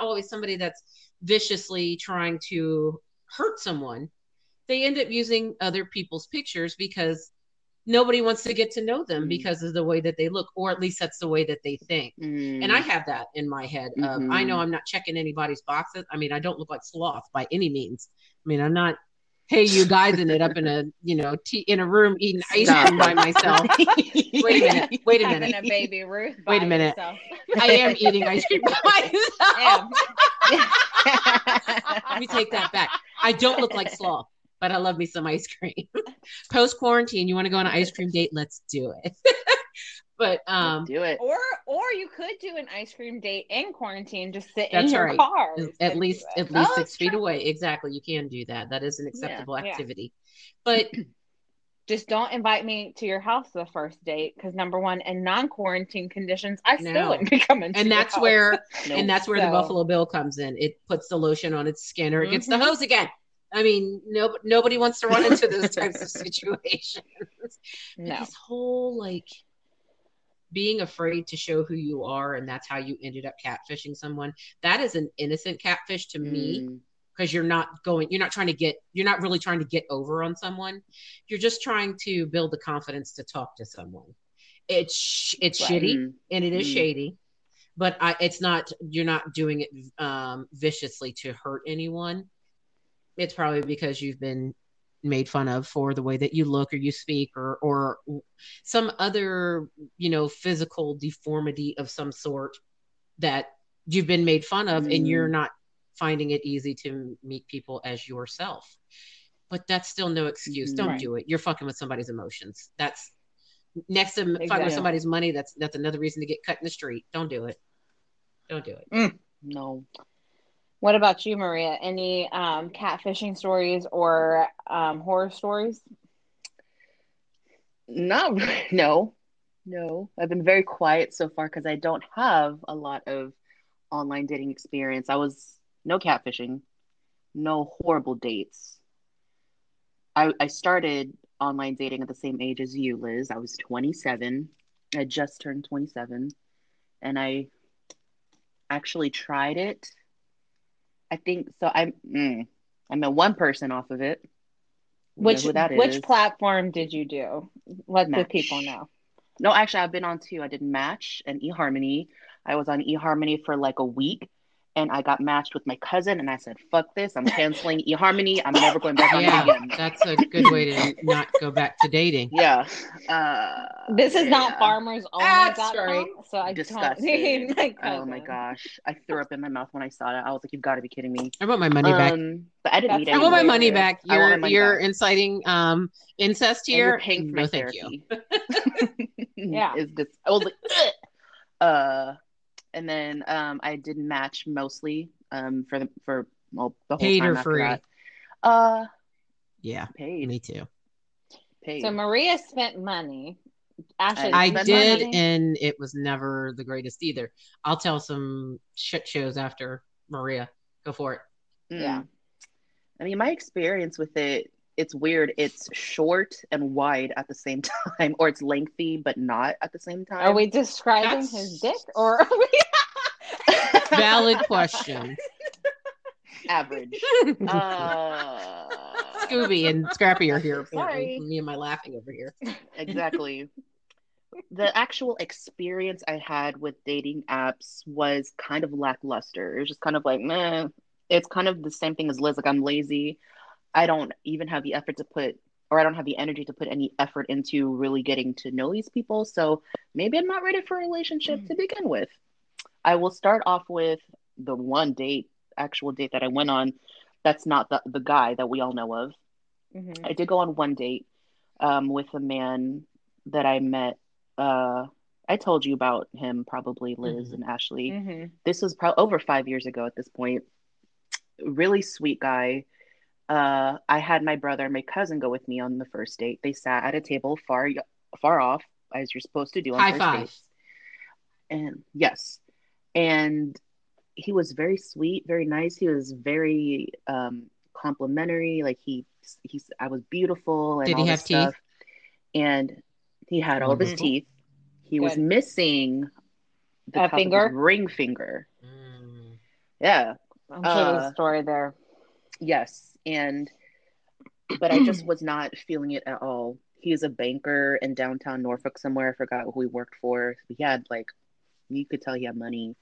always somebody that's viciously trying to hurt someone. They end up using other people's pictures because nobody wants to get to know them because of the way that they look, or at least that's the way that they think. And I have that in my head. I know I'm not checking anybody's boxes. I mean, I don't look like sloth by any means. I mean, I'm not, hey, you guys ended up in a, in a room eating ice cream by myself. Wait a minute. Having a baby Ruth by Wait a minute. Yourself. I am eating ice cream by myself. Let me take that back. I don't look like sloth, but I love me some ice cream. Post quarantine, you want to go on an ice cream date? Let's do it. But do it. Or you could do an ice cream date in quarantine, just sit in your car. At least 6 feet away. Exactly. You can do that. That is an acceptable activity. But just don't invite me to your house the first date, because number one, in non-quarantine conditions, I still wouldn't be coming to your house. And that's where the Buffalo Bill comes in. It puts the lotion on its skin, or it gets the hose again. I mean, nobody wants to run into those types of situations. No. This whole like being afraid to show who you are, and that's how you ended up catfishing someone. That is an innocent catfish to me, because you're not really trying to get over on someone. You're just trying to build the confidence to talk to someone. It's shitty and it is shady, but you're not doing it viciously to hurt anyone. It's probably because you've been made fun of for the way that you look or you speak or some other, physical deformity of some sort that you've been made fun of, and you're not finding it easy to meet people as yourself. But that's still no excuse. Don't do it. You're fucking with somebody's emotions. That's next to fucking with somebody's money. That's another reason to get cut in the street. Don't do it. No. What about you, Maria? Any catfishing stories or horror stories? No. No, I've been very quiet so far because I don't have a lot of online dating experience. I was no catfishing, no horrible dates. I started online dating at the same age as you, Liz. I was 27. I just turned 27, and I actually tried it. I think so. I met one person off of it. Which platform did you do? Let the people know. No, actually, I've been on two. I did Match and eHarmony. I was on eHarmony for like a week, and I got matched with my cousin, and I said, fuck this. I'm canceling eHarmony. I'm never going back on it again. That's a good way to not go back to dating. Yeah. This is not farmers only. That's right. So I disgusted. Don't my cousin. Oh, my gosh. I threw up in my mouth when I saw it. I was like, you've got to be kidding me. I want my money back. But I didn't need it. I want my money back. You're inciting incest here. And you're paying for my therapy. Thank you. Yeah. I was like, ugh. And then I did Match mostly for the whole paid time or after free. That. Yeah, paid. Me too. Paid. So Maria spent money. Ashley, I did, money. And it was never the greatest either. I'll tell some shit shows after Maria. Go for it. Yeah, I mean, my experience with it's weird. It's short and wide at the same time, or it's lengthy but not at the same time. Are we describing his dick, or are we? Valid question. Average. Scooby and Scrappy are here. Sorry. Me and my laughing over here. Exactly. The actual experience I had with dating apps was kind of lackluster. It was just kind of like, meh. It's kind of the same thing as Liz. Like, I'm lazy. I don't even have the effort to put, or I don't have the energy to put any effort into really getting to know these people. So maybe I'm not ready for a relationship to begin with. I will start off with the one actual date that I went on. That's not the guy that we all know of. Mm-hmm. I did go on one date with a man that I met. I told you about him probably, Liz and Ashley. Mm-hmm. This was over 5 years ago at this point. Really sweet guy. I had my brother and my cousin go with me on the first date. They sat at a table far off, as you're supposed to do on first dates. And yes. And he was very sweet, very nice. He was very complimentary. Like I was beautiful and did all he have stuff. Teeth? And he had all of his teeth. He was missing the ring finger. Mm. Yeah. I'm sure there's a story there. Yes. But I just was not feeling it at all. He is a banker in downtown Norfolk somewhere. I forgot who he worked for. He had you could tell he had money,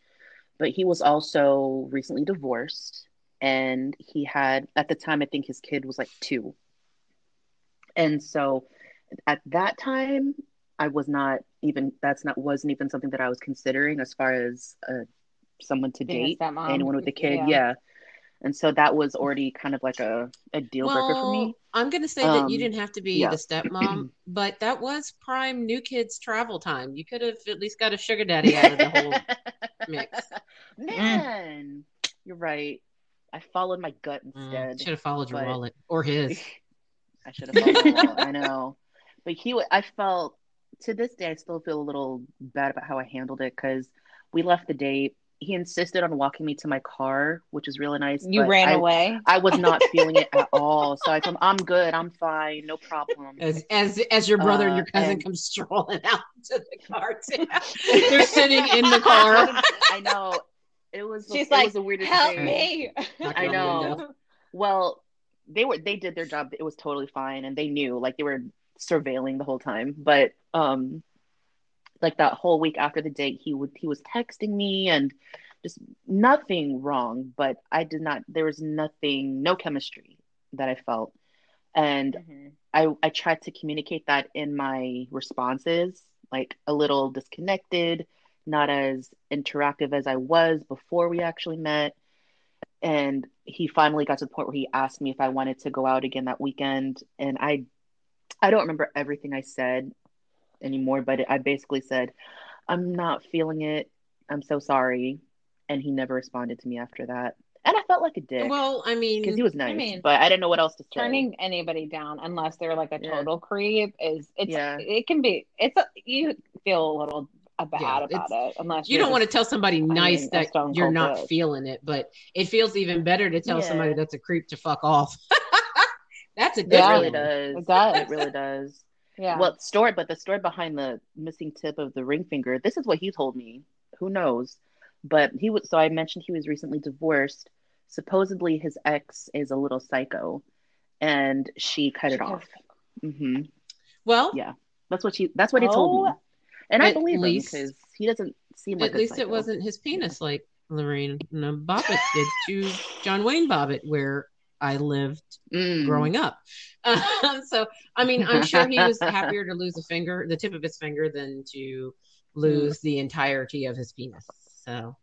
but he was also recently divorced, and he had, at the time, I think his kid was like 2. And so at that time, I was not even, wasn't even something that I was considering as far as someone to date, anyone with a kid. Yeah. And so that was already kind of like a deal breaker for me. I'm going to say that you didn't have to be the stepmom, but that was prime new kids travel time. You could have at least got a sugar daddy out of the whole mix. Man, you're right. I followed my gut instead. Should have followed your wallet or his. I should have followed my wallet, I know. But I felt, to this day, I still feel a little bad about how I handled it, because we left the date. He insisted on walking me to my car, which is really nice. You ran away. I was not feeling it at all. So I told him, I'm good. I'm fine. No problem. As your brother and your cousin come strolling out to the car. They're sitting in the car. I know. It was the weirdest thing. Me. I know. Well, they did their job. It was totally fine. And they knew, they were surveilling the whole time. But, that whole week after the date, he was texting me and just nothing wrong, but there was nothing, no chemistry that I felt. And I tried to communicate that in my responses, a little disconnected, not as interactive as I was before we actually met. And he finally got to the point where he asked me if I wanted to go out again that weekend. And I don't remember everything I said anymore, but I basically said, I'm not feeling it, I'm so sorry. And he never responded to me after that, and I felt like a dick. Well, I mean, because he was nice, but I didn't know what else to say. Turning anybody down unless they're a total creep is it's it can be it's a, you feel a little bad about it, unless you don't want to tell somebody nice that you're not feeling it, but it feels even better to tell somebody that's a creep to fuck off. That's a good one. It really does. It really does. Yeah. Well, the story behind the missing tip of the ring finger, this is what he told me. Who knows? But he was, so I mentioned he was recently divorced. Supposedly his ex is a little psycho and she cut it off. Mm-hmm. Well, yeah, that's what he told me. And I believe him because he doesn't seem like a psycho. At least it wasn't his penis like Lorraine Bobbitt did to John Wayne Bobbitt, where I lived growing up. So, I mean, I'm sure he was happier to lose the tip of his finger than to lose the entirety of his penis. So,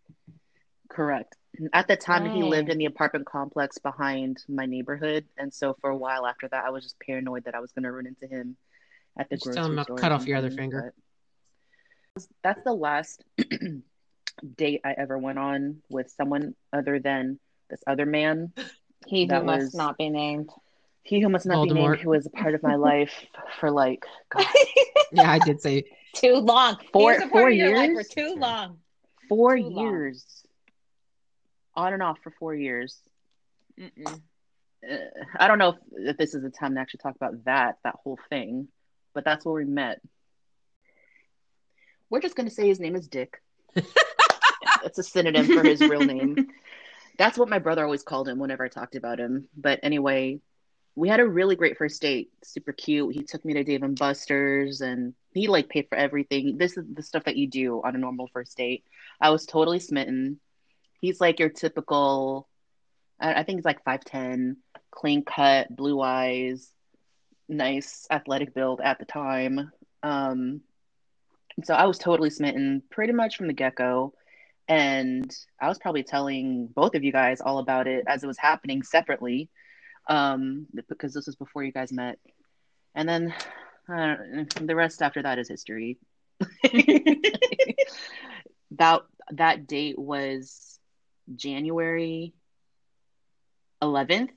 correct. At the time he lived in the apartment complex behind my neighborhood. And so for a while after that, I was just paranoid that I was going to run into him at the grocery store. Tell him I'll cut off your other finger. That's the last date I ever went on with someone other than this other man. He who must not be named. He who must not be named, who was a part of my life for like, God. Yeah, I did say too long. Four years. For too long. 4 years. On and off for 4 years. I don't know if this is the time to actually talk about that whole thing, but that's where we met. We're just going to say his name is Dick. That's a synonym for his real name. That's what my brother always called him whenever I talked about him. But anyway, we had a really great first date. Super cute. He took me to Dave & Buster's and he like paid for everything. This is the stuff that you do on a normal first date. I was totally smitten. He's like your typical, I think he's like 5'10", clean cut, blue eyes, nice athletic build at the time. So I was totally smitten pretty much from the get-go. And I was probably telling both of you guys all about it as it was happening separately, because this was before you guys met. And then the rest after that is history. That date was January 11th,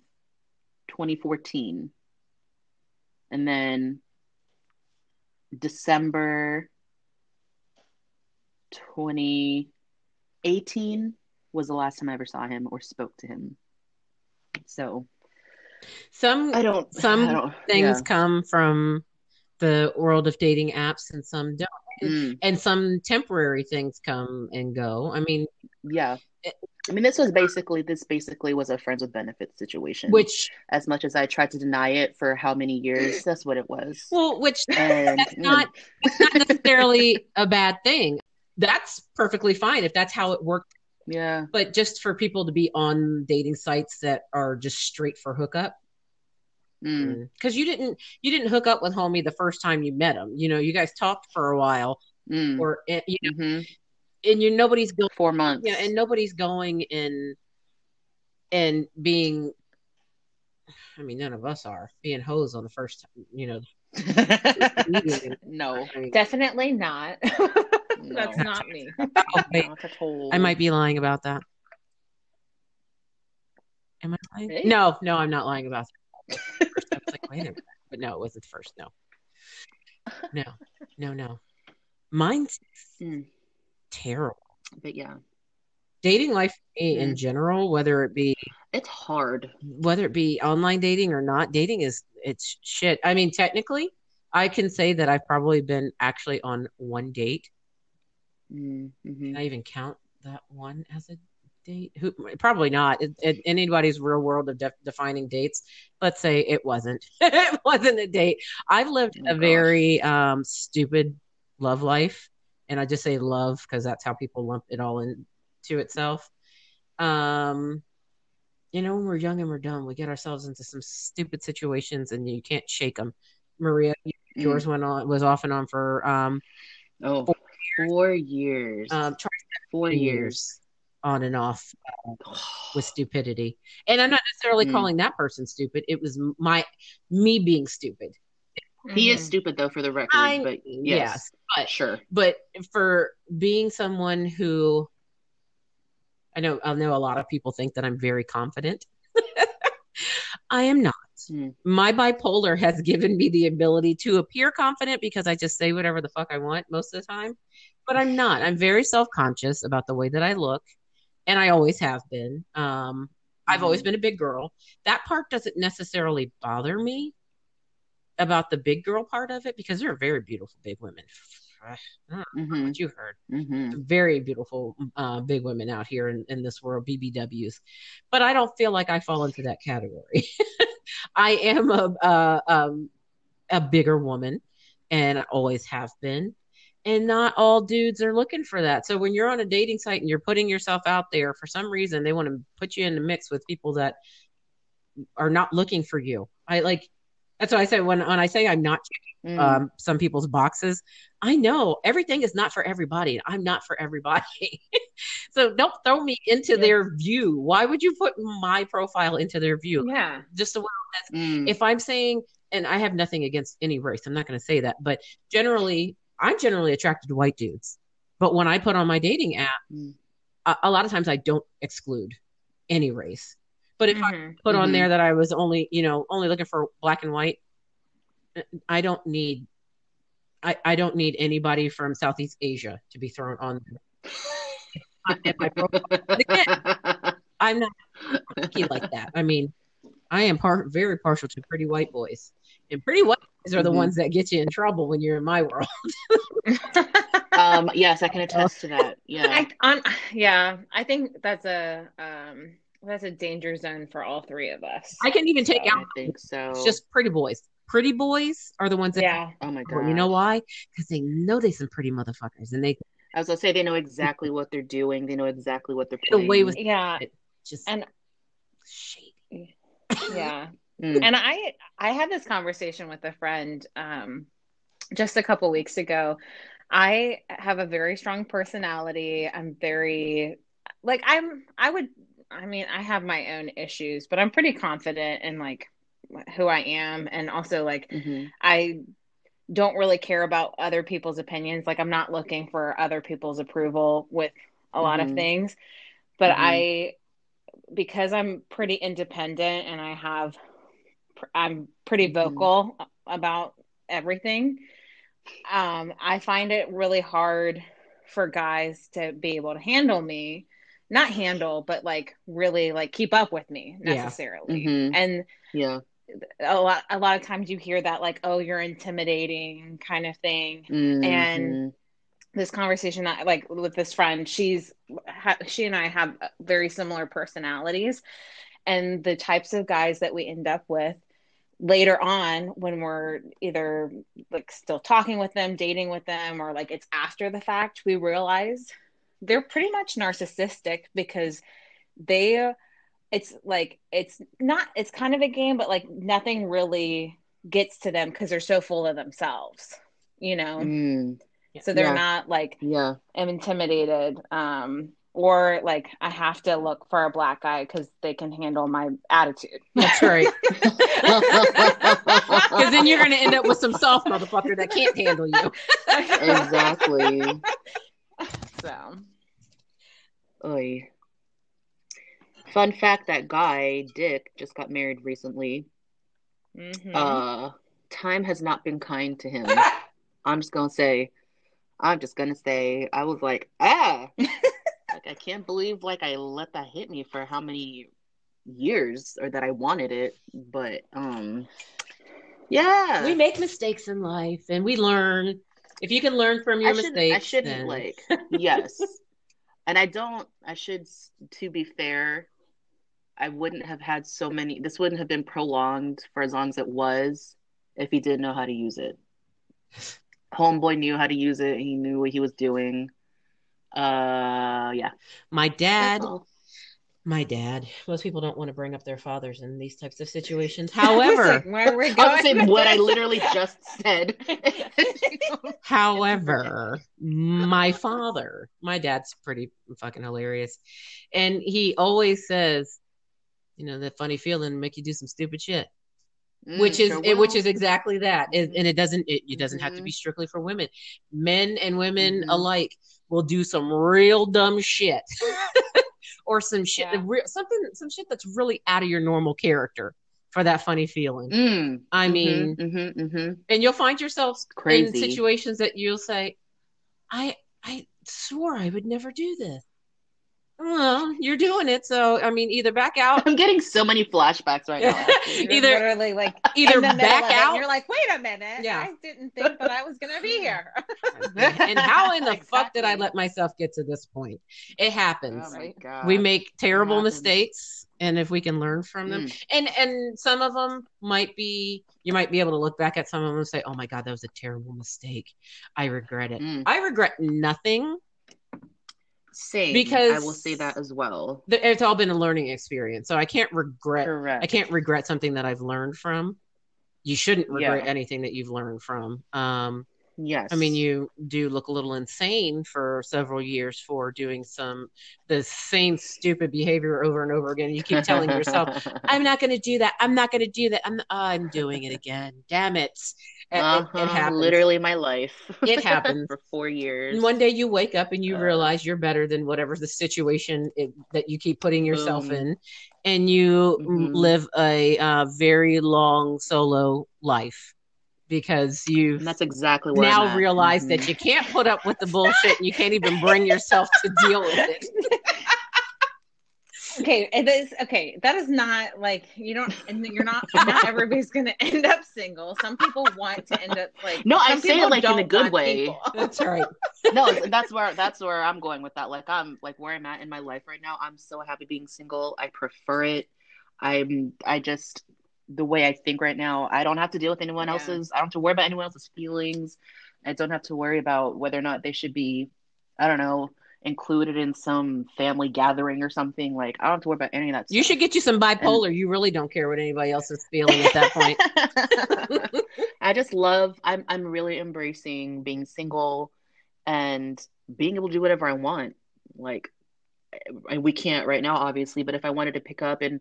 2014. And then December 2018 was the last time I ever saw him or spoke to him. So some things come from the world of dating apps and some don't. And some temporary things come and go. I mean, this basically was a friends with benefits situation, which, as much as I tried to deny it for how many years, that's what it was. Well, that's not necessarily a bad thing. That's perfectly fine if that's how it worked. Yeah. But just for people to be on dating sites that are just straight for hookup. Because you didn't hook up with homie the first time you met him. You know, you guys talked for a while, or you know, and you nobody's going 4 months. Yeah, and nobody's going and being. I mean, none of us are being hoes on the first time. You know, no, definitely not. No. That's not me. Not I might be lying about that. Am I lying? Hey. No, I'm not lying about that. First, I was like, wait a minute. But no, it wasn't the first. No. Mine's terrible. But yeah. Dating life in general, it's hard. Whether it be online dating or not, dating it's shit. I mean, technically, I can say that I've probably been actually on one date. Can I even count that one as a date? Probably not. In anybody's real world of defining dates, let's say it wasn't. It wasn't a date. I've lived very stupid love life, and I just say love because that's how people lump it all into itself. You know, when we're young and we're dumb, we get ourselves into some stupid situations, and you can't shake them. Maria, yours was off and on for 4 years. 4 years. On and off with stupidity, and I'm not necessarily calling that person stupid. It was me being stupid. He is stupid, though, for the record. But yes, but sure. But for being someone who I know a lot of people think that I'm very confident. I am not. My bipolar has given me the ability to appear confident because I just say whatever the fuck I want most of the time, but I'm not. I'm very self-conscious about the way that I look, and I always have been. I've always been a big girl. That part doesn't necessarily bother me about the big girl part of it, because there are very beautiful big women. I don't know what you heard. Very beautiful big women out here in this world, BBWs. But I don't feel like I fall into that category. I am a bigger woman, and I always have been. And not all dudes are looking for that. So when you're on a dating site and you're putting yourself out there, for some reason, they want to put you in the mix with people that are not looking for you. That's what I say when I say I'm not checking some people's boxes. I know everything is not for everybody. I'm not for everybody. So don't throw me into their view. Why would you put my profile into their view? Yeah. Just the way if I'm saying, and I have nothing against any race, I'm not going to say that, but generally, I'm generally attracted to white dudes. But when I put on my dating app, a lot of times I don't exclude any race. But if I put on there that I was only looking for black and white, I don't need anybody from Southeast Asia to be thrown on my profile. Again, I'm not picky like that. I mean, I am very partial to pretty white boys, and pretty white boys are the ones that get you in trouble when you're in my world. Yes, I can attest to that. Yeah, I think that's a. That's a danger zone for all three of us. I can even take out. I think so. It's just pretty boys. Pretty boys are the ones that. Yeah. Oh my God. You know why? Because they know they some pretty motherfuckers, and they. I was gonna say they know exactly what they're doing. They know exactly what they're playing. The way with it just and shady. Yeah, and I had this conversation with a friend just a couple weeks ago. I have a very strong personality. I'm very I have my own issues, but I'm pretty confident in who I am. And also I don't really care about other people's opinions. I'm not looking for other people's approval with a lot of things, but because I'm pretty independent and I'm pretty vocal about everything. I find it really hard for guys to be able to handle me. Not handle, but really keep up with me necessarily. Yeah. Mm-hmm. And a lot of times you hear that oh, you're intimidating kind of thing. Mm-hmm. And this conversation that with this friend, she and I have very similar personalities, and the types of guys that we end up with later on when we're either still talking with them, dating with them, or it's after the fact, we realize they're pretty much narcissistic because it's kind of a game, but nothing really gets to them because they're so full of themselves, so they're not intimidated or I have to look for a black guy because they can handle my attitude. That's right. Because then you're going to end up with some soft motherfucker that can't handle you. Exactly. So, oy. Fun fact, that guy Dick just got married recently. Time has not been kind to him. I'm just gonna say I was I can't believe I let that hit me for how many years, or that I wanted it, but we make mistakes in life and we learn. If you can learn from your mistakes, I shouldn't yes. And to be fair, I wouldn't have had so many, this wouldn't have been prolonged for as long as it was if he didn't know how to use it. Homeboy knew how to use it. He knew what he was doing. My dad. Most people don't want to bring up their fathers in these types of situations. However, what I literally just said. However, my dad's pretty fucking hilarious. And he always says, that funny feeling make you do some stupid shit, which is exactly that. And it doesn't have to be strictly for women. Men and women alike will do some real dumb shit. Or some shit, something, some shit that's really out of your normal character. for that funny feeling. I mean, and you'll find yourself in situations that you'll say, I swore I would never do this. Well, you're doing it, so I mean, either back out. I'm getting so many flashbacks right now. Either back out. You're like, wait a minute, I didn't think that I was gonna be here. And how in the fuck did I let myself get to this point? It happens. Oh my God. We make terrible mistakes, and if we can learn from them, and some of them might be, you might be able to look back at some of them and say, oh my God, that was a terrible mistake. I regret it. I regret nothing. Same, because I will say that as well. It's all been a learning experience, so I can't regret. Correct. I can't regret something that I've learned from. You shouldn't regret anything that you've learned from. Yes, I mean, you do look a little insane for several years for doing the same stupid behavior over and over again. You keep telling yourself, "I'm not going to do that. I'm not going to do that. I'm doing it again. Damn it." It happens. Literally my life. It happens for 4 years. And one day you wake up and you realize you're better than whatever the situation that you keep putting yourself in, and you live a very long solo life because you've that's exactly where now realized that you can't put up with the bullshit and you can't even bring yourself to deal with it. Okay, it is okay. That is not like not everybody's gonna end up single. Some people want to end up like no, I say it like in a good way. People. That's right. No, that's where I'm going with that. Like I'm like where I'm at in my life right now. I'm so happy being single. I prefer it. I just the way I think right now. I don't have to deal with anyone else's. I don't have to worry about anyone else's feelings. I don't have to worry about whether or not they should be. I don't know. Included in some family gathering or something. Like I don't have to worry about any of that stuff. You should get you some bipolar. You really don't care what anybody else is feeling at that point. I just love. I'm really embracing being single and being able to do whatever I want. Like we can't right now, obviously. But if I wanted to pick up and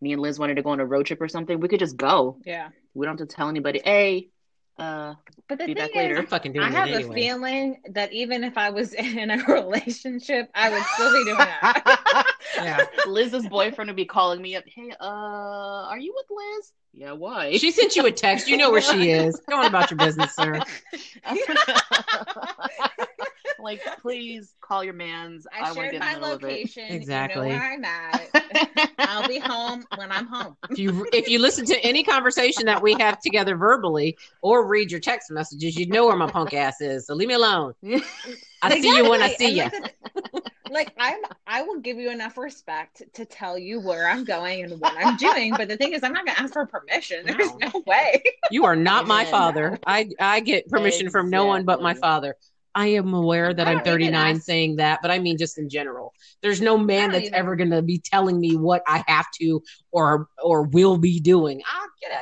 me and Liz wanted to go on a road trip or something, we could just go. Yeah, we don't have to tell anybody. Hey. But the thing is, I'm fucking doing I have a feeling that even if I was in a relationship, I would still be doing that. Yeah, Liz's boyfriend would be calling me up. Hey, are you with Liz? Yeah, why? She sent you a text. You know where she is. Go on about your business, sir. Like, please call your mans. I shared my location. Exactly. You know where I'm at. I'll be home when I'm home. If you listen to any conversation that we have together verbally or read your text messages, you'd know where my punk ass is. So leave me alone. I see you when I see you. Like I will give you enough respect to tell you where I'm going and what I'm doing. But the thing is, I'm not going to ask for permission. There's no way. You are not my father. I get permission from no one but my father. I am aware that I'm 39 saying that, but I mean just in general. There's no man that's ever going to be telling me what I have to or will be doing. I'll get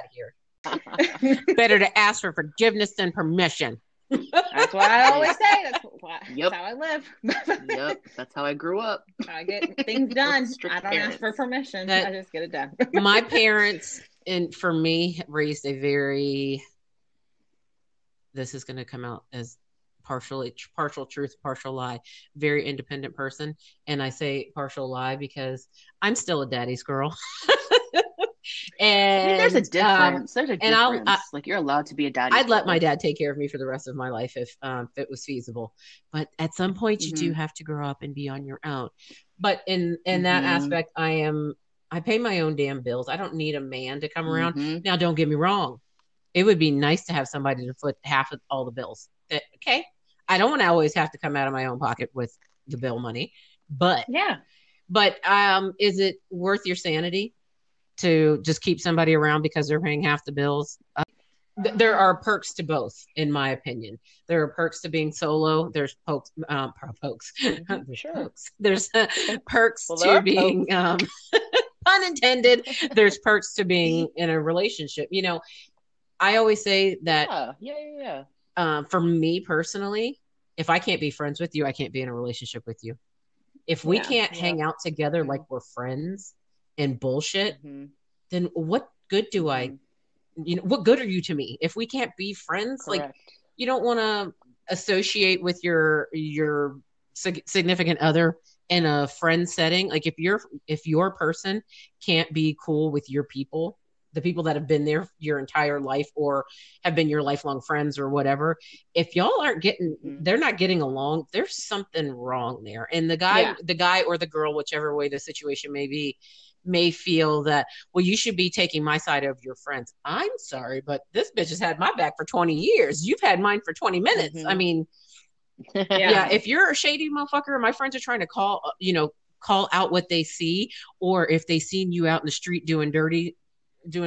out of here. Better to ask for forgiveness than permission. That's what I always say. That's how I live. Yep, that's how I grew up. I get things done. I don't ask for permission. I just get it done. My parents, and for me, raised a very... This is going to come out as... partial truth, partial lie, very independent person. And I say partial lie because I'm still a daddy's girl. And I mean, there's a difference. Like you're allowed to be a daddy. I'd let my dad take care of me for the rest of my life if it was feasible. But at some point you do have to grow up and be on your own. But in that aspect, I pay my own damn bills. I don't need a man to come around. Now, don't get me wrong. It would be nice to have somebody to foot half of all the bills. Okay. I don't want to always have to come out of my own pocket with the bill money, but is it worth your sanity to just keep somebody around because they're paying half the bills? There are perks to both, in my opinion. There are perks to being solo. There's pokes. Pun intended. There's perks to being in a relationship. You know, I always say that. Yeah. For me personally, if I can't be friends with you, I can't be in a relationship with you. If we can't hang out together like we're friends and bullshit, then what good do I, you know, what good are you to me? If we can't be friends, like you don't want to associate with your significant other in a friend setting. Like if your person can't be cool with your people, the people that have been there your entire life or have been your lifelong friends or whatever, if y'all aren't getting, they're not getting along, there's something wrong there. And the guy or the girl, whichever way the situation may be, may feel that, well, you should be taking my side of your friends. I'm sorry, but this bitch has had my back for 20 years. You've had mine for 20 minutes. Mm-hmm. I mean, yeah, if you're a shady motherfucker and my friends are trying to call out what they see, or if they seen you out in the street doing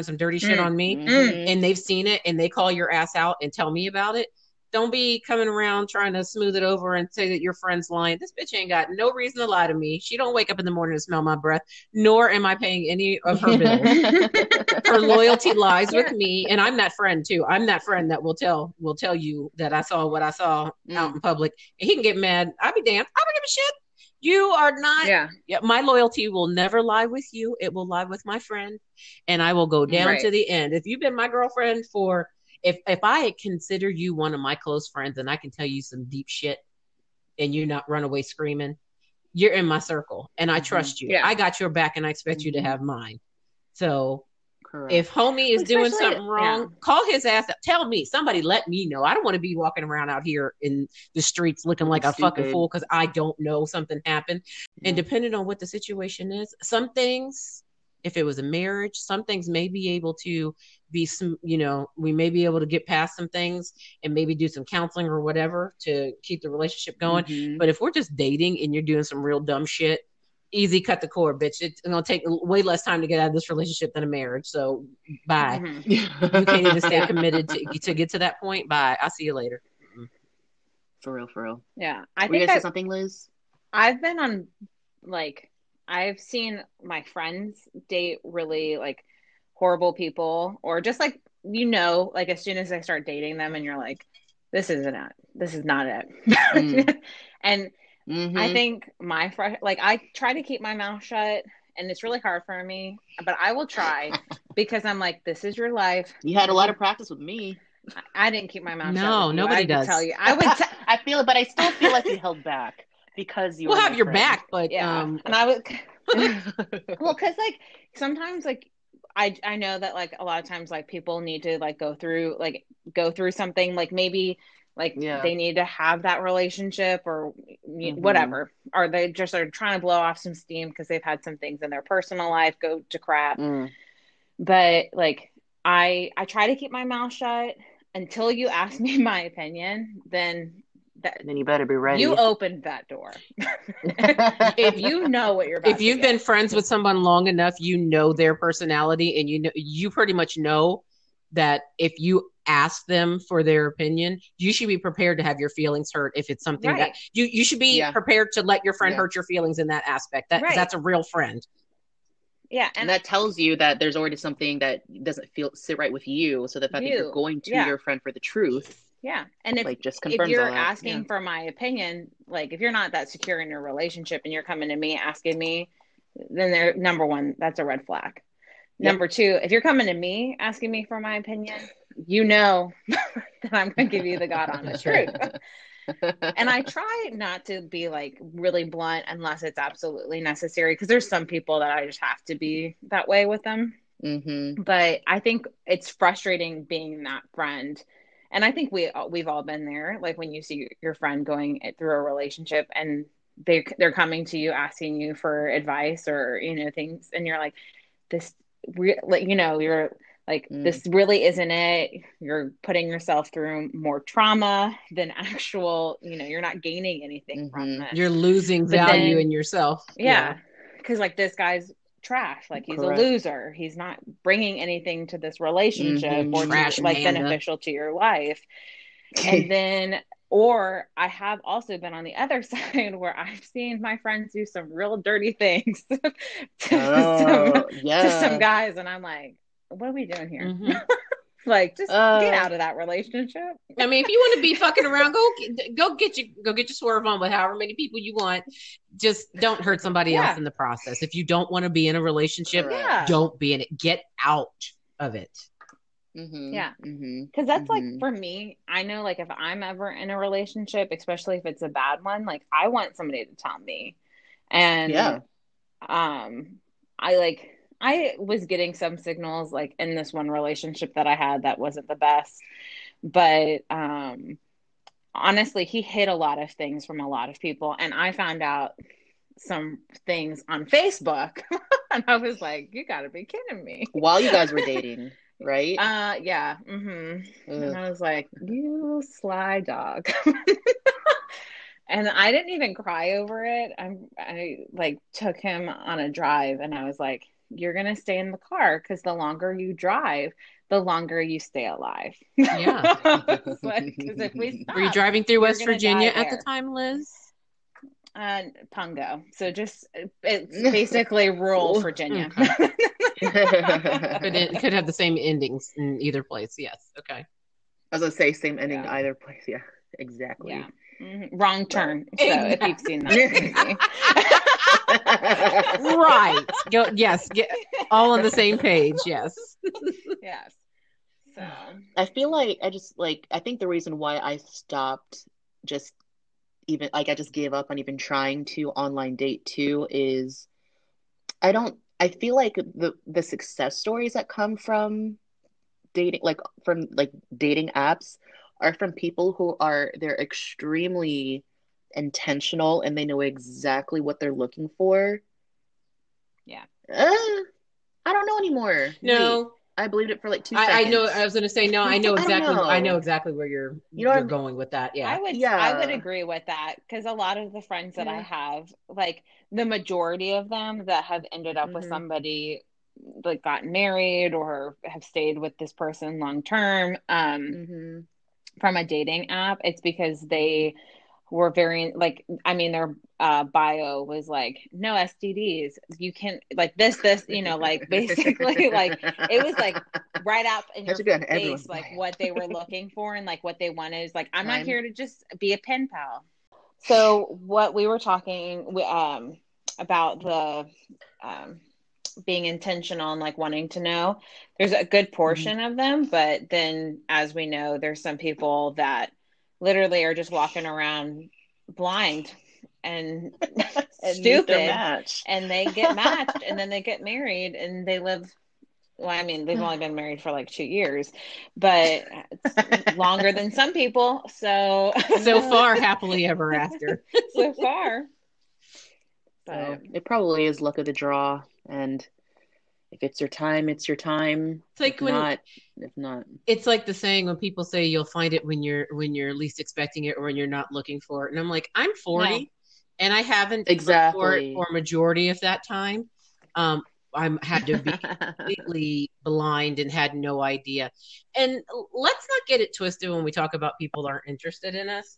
some dirty shit on me, and they've seen it and they call your ass out and tell me about it, don't be coming around trying to smooth it over and say that your friend's lying. This bitch ain't got no reason to lie to me. She don't wake up in the morning to smell my breath, nor am I paying any of her bills. Her loyalty lies with me, and I'm that friend too. I'm that friend that will tell you that I saw what I saw out in public, and he can get mad. I'll be damned. I don't give a shit. You are not. Yeah, my loyalty will never lie with you. It will lie with my friend, and I will go down to the end. If you've been my girlfriend for, if I consider you one of my close friends and I can tell you some deep shit and you not run away screaming, you're in my circle and I trust you. Yeah. I got your back and I expect you to have mine. So if homie is doing something wrong, call his ass up. Tell me. Somebody let me know. I don't want to be walking around out here in the streets looking like a fucking fool because I don't know something happened. Yeah. And depending on what the situation is, some things, if it was a marriage, some things may be able to be some, we may be able to get past some things and maybe do some counseling or whatever to keep the relationship going. Mm-hmm. But if we're just dating and you're doing some real dumb shit, easy cut the cord, bitch. It's gonna take way less time to get out of this relationship than a marriage. So bye. Mm-hmm. You can't even stay committed to get to that point. Bye. I'll see you later. For real. Yeah. I think you said something, Liz? I've been on I've seen my friends date really horrible people, or just as soon as I start dating them and you're like, this is not it. And I think I try to keep my mouth shut, and it's really hard for me, but I will try because I'm like, this is your life. You had a lot of practice with me. I didn't keep my mouth shut. No, nobody does. Tell you, I feel it, but I still feel like you held back. Because you will have your back, but and I would because sometimes I know that a lot of times people need to go through something, maybe they need to have that relationship or whatever, or they just are trying to blow off some steam because they've had some things in their personal life go to crap. But I try to keep my mouth shut until you ask me my opinion, then you better be ready. You opened that door. If you know what you're about to do. If you've been friends with someone long enough, you know their personality, and you pretty much know that if you ask them for their opinion, you should be prepared to have your feelings hurt. If it's something that you should be prepared to let your friend hurt your feelings in that aspect. That's a real friend. Yeah, and that tells you that there's already something that doesn't sit right with you. So the fact that you're going to your friend for the truth. Yeah. And if you're asking for my opinion, if you're not that secure in your relationship and you're coming to me asking me, then number one, that's a red flag. Yep. Number two, if you're coming to me asking me for my opinion, that I'm going to give you the God honest truth. And I try not to be really blunt unless it's absolutely necessary, because there's some people that I just have to be that way with them. Mm-hmm. But I think it's frustrating being that friend. And I think we've all been there. When you see your friend going through a relationship and they're coming to you asking you for advice or things, and you're like, this really isn't it. You're putting yourself through more trauma than actual. You're not gaining anything from it. You're losing value in yourself. Yeah, because this guy's trash. He's a loser. He's not bringing anything to this relationship or beneficial to your life. And then, or I have also been on the other side where I've seen my friends do some real dirty things to some guys, and I'm like, what are we doing here? Mm-hmm. Just get out of that relationship. I mean, if you want to be fucking around, go get your swerve on with however many people you want. Just don't hurt somebody else in the process. If you don't want to be in a relationship, don't be in it. Get out of it. Mm-hmm. Yeah. Because that's for me, I know if I'm ever in a relationship, especially if it's a bad one, I want somebody to tell me. And I I was getting some signals, like, in this one relationship that I had that wasn't the best. But honestly, he hid a lot of things from a lot of people. And I found out some things on Facebook. And I was like, you got to be kidding me. While you guys were dating, right? Yeah. Mm-hmm. And I was like, you sly dog. And I didn't even cry over it. I like took him on a drive and I was like, you're going to stay in the car because the longer you drive, the longer you stay alive. Yeah. Like, if we stop, were you driving through West Virginia at the time, Liz? Pongo. So just, it's basically rural Virginia. Okay. Could have the same endings in either place. Yes. Okay. I was going to say same ending either place. Yeah, exactly. Yeah. Mm-hmm. Wrong Turn. So if you've seen that movie. Right. Go, yes. Get, all on the same page. Yes. Yes. So I feel like I think the reason why I stopped I just gave up on even trying to online date too is I feel like the success stories that come from dating, like from like dating apps, are from people who they're extremely intentional and they know exactly what they're looking for. Yeah. I don't know anymore. No. Wait, I believed it for like 2 seconds. I know. I was going to say, no, I know exactly. I know exactly where you're going with that. Yeah. I would agree with that. Cause a lot of the friends that I have, like the majority of them that have ended up with somebody, like gotten married or have stayed with this person long-term, from a dating app, it's because they were very their bio was like, no STDs, you can like this, you know, like basically like it was like right up in your face, like what they were looking for and like what they wanted. Is like, I'm not here to just be a pen pal. So what we were talking about the being intentional and like wanting to know, there's a good portion of them, but then as we know, there's some people that literally are just walking around blind and stupid and they get matched and then they get married and they they've only been married for like 2 years, but it's longer than some people. So far, happily ever after. So far. So it probably is luck of the draw. And if it's your time, it's your time. It's like if not. It's like the saying when people say you'll find it when you're least expecting it or when you're not looking for it. And I'm like, I'm 40 and I haven't exactly for majority of that time. I'm had to be completely blind and had no idea. And let's not get it twisted when we talk about people that aren't interested in us.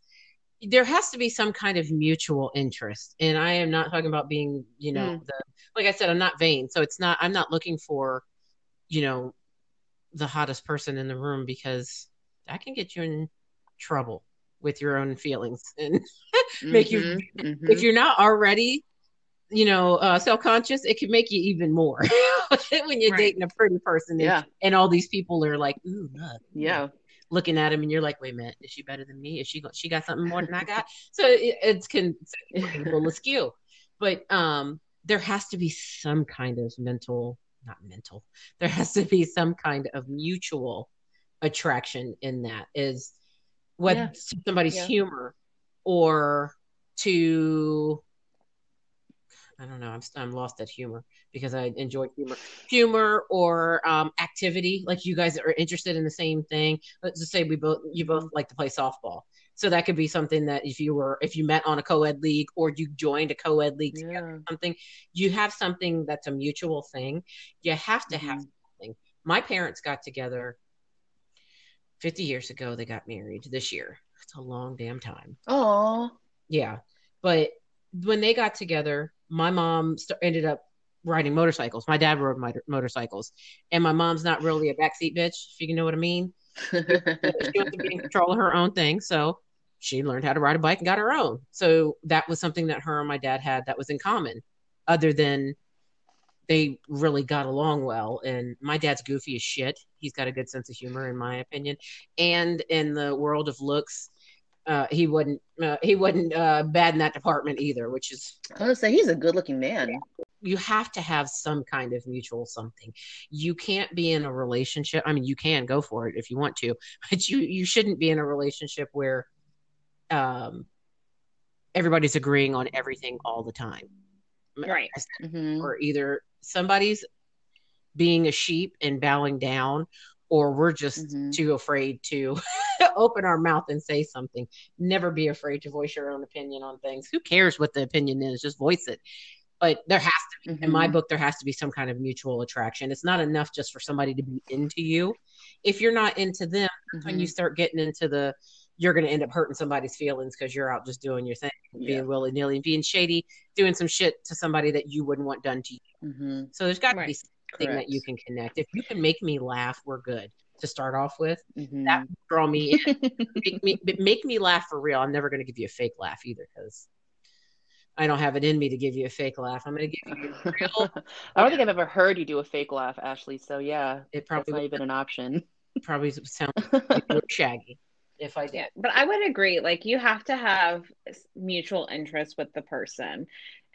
There has to be some kind of mutual interest. And I am not talking about being, you know, like I said, I'm not vain. So it's not, I'm not looking for, you know, the hottest person in the room because that can get you in trouble with your own feelings and make you, if you're not already, you know, self-conscious, it can make you even more when you're dating a pretty person and all these people are like, ooh, look, looking at him and you're like, wait a minute, is she better than me? Is she got something more than I got? So it can be a little askew, but there has to be some kind of there has to be some kind of mutual attraction in that, is whether to somebody's humor or to, I don't know, I'm lost at humor because I enjoy humor or activity. Like you guys are interested in the same thing. Let's just say you both like to play softball. So that could be something that if you met on a co-ed league or you joined a co-ed league together, something, you have something that's a mutual thing. You have to have something. My parents got together 50 years ago. They got married this year. It's a long damn time. Oh yeah. But when they got together, my mom ended up riding motorcycles. My dad rode motorcycles, and my mom's not really a backseat bitch, if you know what I mean. She wants to be in control of her own thing, so she learned how to ride a bike and got her own. So that was something that her and my dad had that was in common, other than they really got along well. And my dad's goofy as shit. He's got a good sense of humor, in my opinion. And in the world of looks, he wasn't bad in that department either, which is, I was gonna say, he's a good looking man. you have to have some kind of mutual something. You can't be in a relationship. I mean, you can go for it if you want to, but you shouldn't be in a relationship where everybody's agreeing on everything all the time. Right. Mm-hmm. Or either somebody's being a sheep and bowing down, or we're just too afraid to open our mouth and say something. Never be afraid to voice your own opinion on things. Who cares what the opinion is? Just voice it. But there has to be, in my book, there has to be some kind of mutual attraction. It's not enough just for somebody to be into you. If you're not into them, that's when you start getting into you're going to end up hurting somebody's feelings because you're out just doing your thing, being willy-nilly, being shady, doing some shit to somebody that you wouldn't want done to you. Mm-hmm. So there's got to be something that you can connect. If you can make me laugh, we're good to start off with. Mm-hmm. That will draw me in. make me laugh for real. I'm never going to give you a fake laugh either, because I don't have it in me to give you a fake laugh. I'm going to give you a real laugh. I don't think I've ever heard you do a fake laugh, Ashley. So yeah, it probably not even an option. Probably sounds shaggy if I did. Yeah, but I would agree. Like, you have to have mutual interest with the person.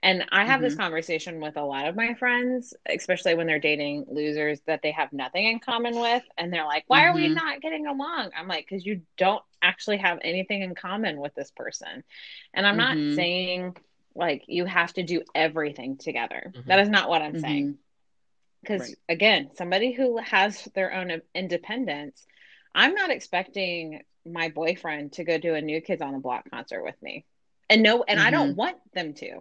And I have this conversation with a lot of my friends, especially when they're dating losers that they have nothing in common with. And they're like, why are we not getting along? I'm like, because you don't actually have anything in common with this person. And I'm not saying like you have to do everything together. That is not what I'm saying. Because again, somebody who has their own independence, I'm not expecting my boyfriend to go do a New Kids on the Block concert with me. And I don't want them to.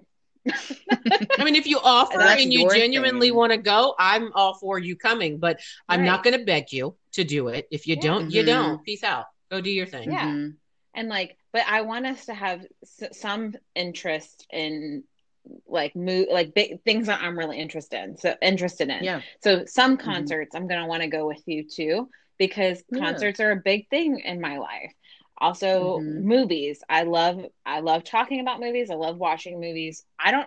I mean, if you offer and you genuinely want to go, I'm all for you coming, but I'm not going to beg you to do it. If you don't, you don't. Peace out. Go do your thing. Yeah. And like, but I want us to have some interest in like big things that I'm really interested in. Yeah. So some concerts I'm going to want to go with you too, because concerts are a big thing in my life. Also movies. I love talking about movies. I love watching movies.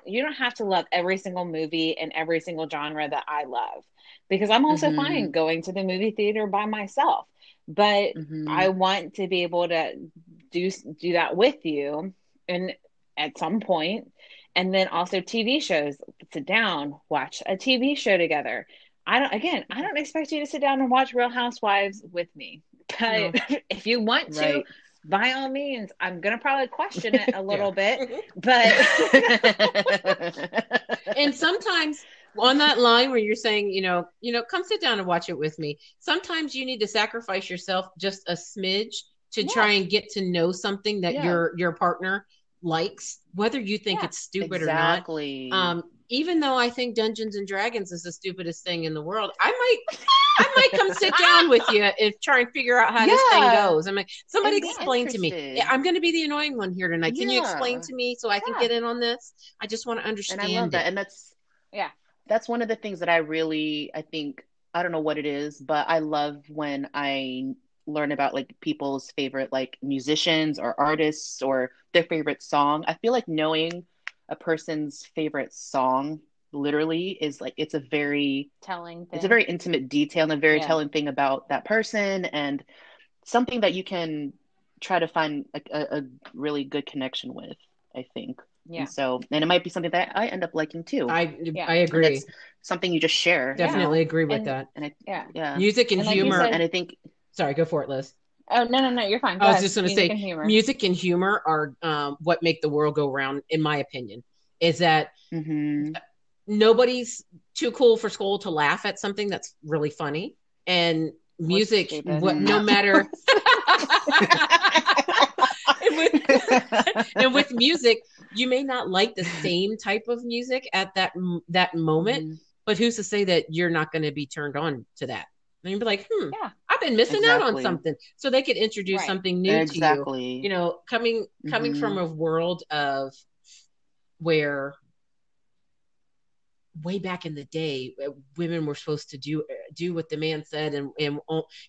You don't have to love every single movie and every single genre that I love, because I'm also fine going to the movie theater by myself, but I want to be able to do that with you. And at some point, and then also TV shows, sit down, watch a TV show together. I don't expect you to sit down and watch Real Housewives with me. But if you want to, by all means, I'm going to probably question it a little bit. But and sometimes on that line where you're saying, you know, come sit down and watch it with me, sometimes you need to sacrifice yourself just a smidge to try and get to know something that your partner likes, whether you think it's stupid or not. Even though I think Dungeons and Dragons is the stupidest thing in the world, I might come sit down with you and try and figure out how this thing goes. I'm like, somebody explain to me. I'm going to be the annoying one here tonight. Can you explain to me so I can get in on this? I just want to understand. And I love that. And that's one of the things that I think, I don't know what it is, but I love when I learn about like people's favorite like musicians or artists or their favorite song. I feel like knowing a person's favorite song literally is like, it's a very telling thing. It's a very intimate detail and a very telling thing about that person, and something that you can try to find a really good connection with, I think. Yeah. And it might be something that I end up liking too. I agree. And it's something you just share. Definitely agree with that. And music and humor. Like you said, and I think, sorry, go for it, Liz. Oh, no, you're fine. I was just going to say, music and humor are what make the world go round, in my opinion, is that nobody's too cool for school to laugh at something that's really funny. And music, no matter... and with music, you may not like the same type of music at that moment, but who's to say that you're not going to be turned on to that? And you'd be like, I've been missing out on something. So they could introduce something new to you. You know, coming from a world of where way back in the day, women were supposed to do do what the man said, and you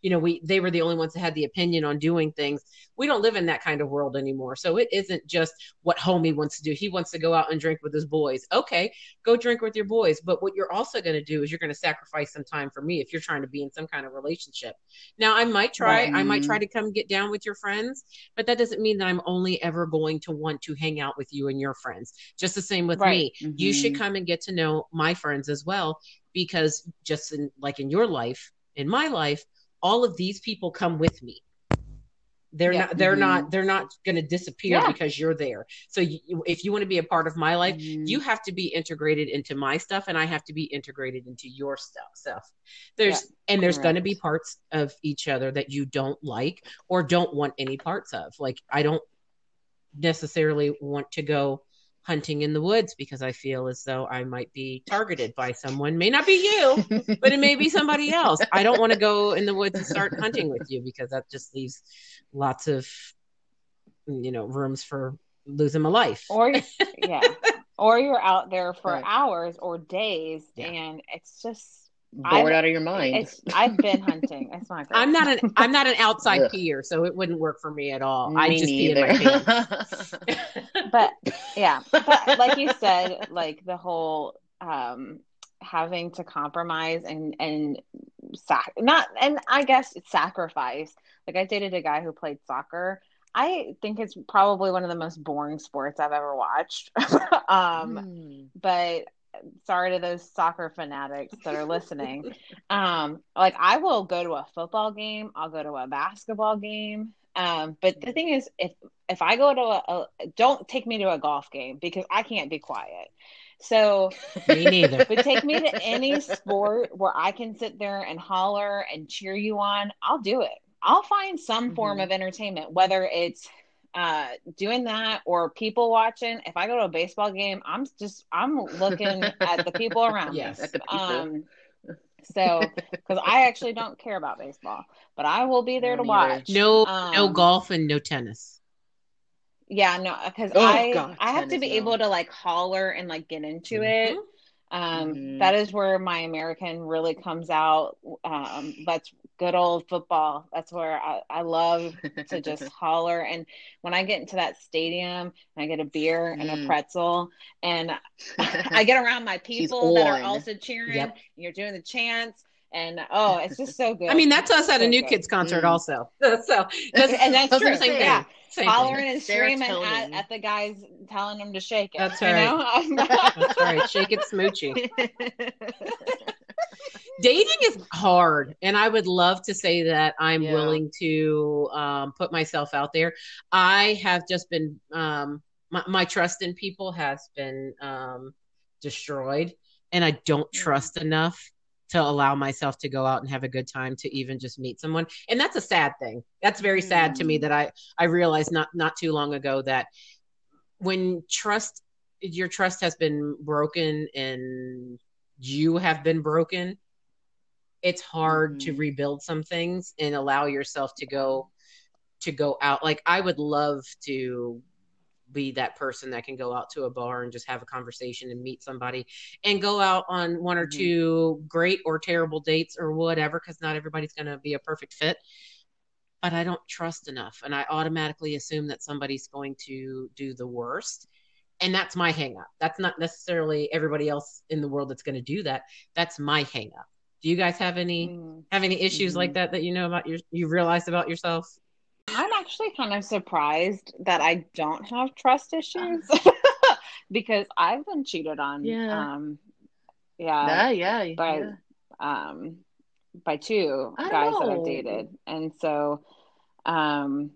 know, they were the only ones that had the opinion on doing things. We don't live in that kind of world anymore. So it isn't just what homie wants to do. He wants to go out and drink with his boys. Okay, go drink with your boys. But what you're also going to do is you're going to sacrifice some time for me if you're trying to be in some kind of relationship. Now, I might try. I might try to come get down with your friends, but that doesn't mean that I'm only ever going to want to hang out with you and your friends. Just the same with me. Mm-hmm. You should come and get to know my friends as well, because just in your life, in my life, all of these people come with me. They're not going to disappear because you're there. So if you want to be a part of my life, you have to be integrated into my stuff, and I have to be integrated into your stuff. There's going to be parts of each other that you don't like or don't want any parts of. Like, I don't necessarily want to go hunting in the woods because I feel as though I might be targeted by someone. May not be you, but it may be somebody else. I don't want to go in the woods and start hunting with you because that just leaves lots of, rooms for losing my life. Or you're out there for hours or days, and it's just bored out of your mind. I've been hunting. It's not great. I'm not an outside peer, so it wouldn't work for me at all. I just be in my pants. But like you said, like the whole having to compromise and I guess it's sacrifice. Like, I dated a guy who played soccer. I think it's probably one of the most boring sports I've ever watched. But sorry to those soccer fanatics that are listening. Like, I will go to a football game. I'll go to a basketball game. But the thing is, if I go to don't take me to a golf game because I can't be quiet. So me neither. But take me to any sport where I can sit there and holler and cheer you on. I'll do it. I'll find some form of entertainment, whether it's doing that or people watching. If I go to a baseball game, I'm looking at the people around me. At the people. Because I actually don't care about baseball, but I will be there to watch. No golf and no tennis. Yeah, no, because I have to be able to like holler and like get into it. That is where my American really comes out. That's good old football. That's where I love to just holler. And when I get into that stadium and I get a beer and a pretzel and I get around my people that are also cheering, and you're doing the chants. And it's just so good. I mean, that's us at a New Kids concert also. So that's true. Same thing. Hollering and screaming at the guys, telling them to shake it. That's right. That's right. Shake it, smoochie. Dating is hard, and I would love to say that I'm willing to put myself out there. I have just been my trust in people has been destroyed, and I don't trust enough to allow myself to go out and have a good time to even just meet someone. And that's a sad thing. That's very sad to me that I realized not too long ago that when your trust has been broken and you have been broken, it's hard to rebuild some things and allow yourself to go out. Like, I would love to be that person that can go out to a bar and just have a conversation and meet somebody and go out on one or two great or terrible dates or whatever, because not everybody's going to be a perfect fit. But I don't trust enough, and I automatically assume that somebody's going to do the worst. And that's my hang up. That's not necessarily everybody else in the world that's going to do that. That's my hang up. Do you guys have any issues like that you know about you realized about yourself? I'm actually kind of surprised that I don't have trust issues because I've been cheated on. By two guys that I've dated, and so I'm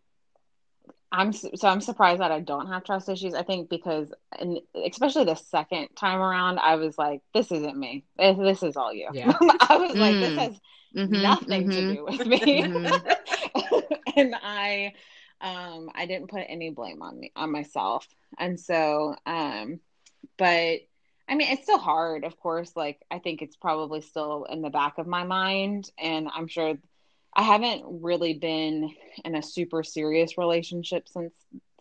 surprised that I don't have trust issues. I think because, and especially the second time around, I was like, this isn't me. This is all you. Yeah. I was like, this has nothing to do with me. And I didn't put any blame on myself. And so, but I mean, it's still hard, of course. Like, I think it's probably still in the back of my mind, and I'm sure I haven't really been in a super serious relationship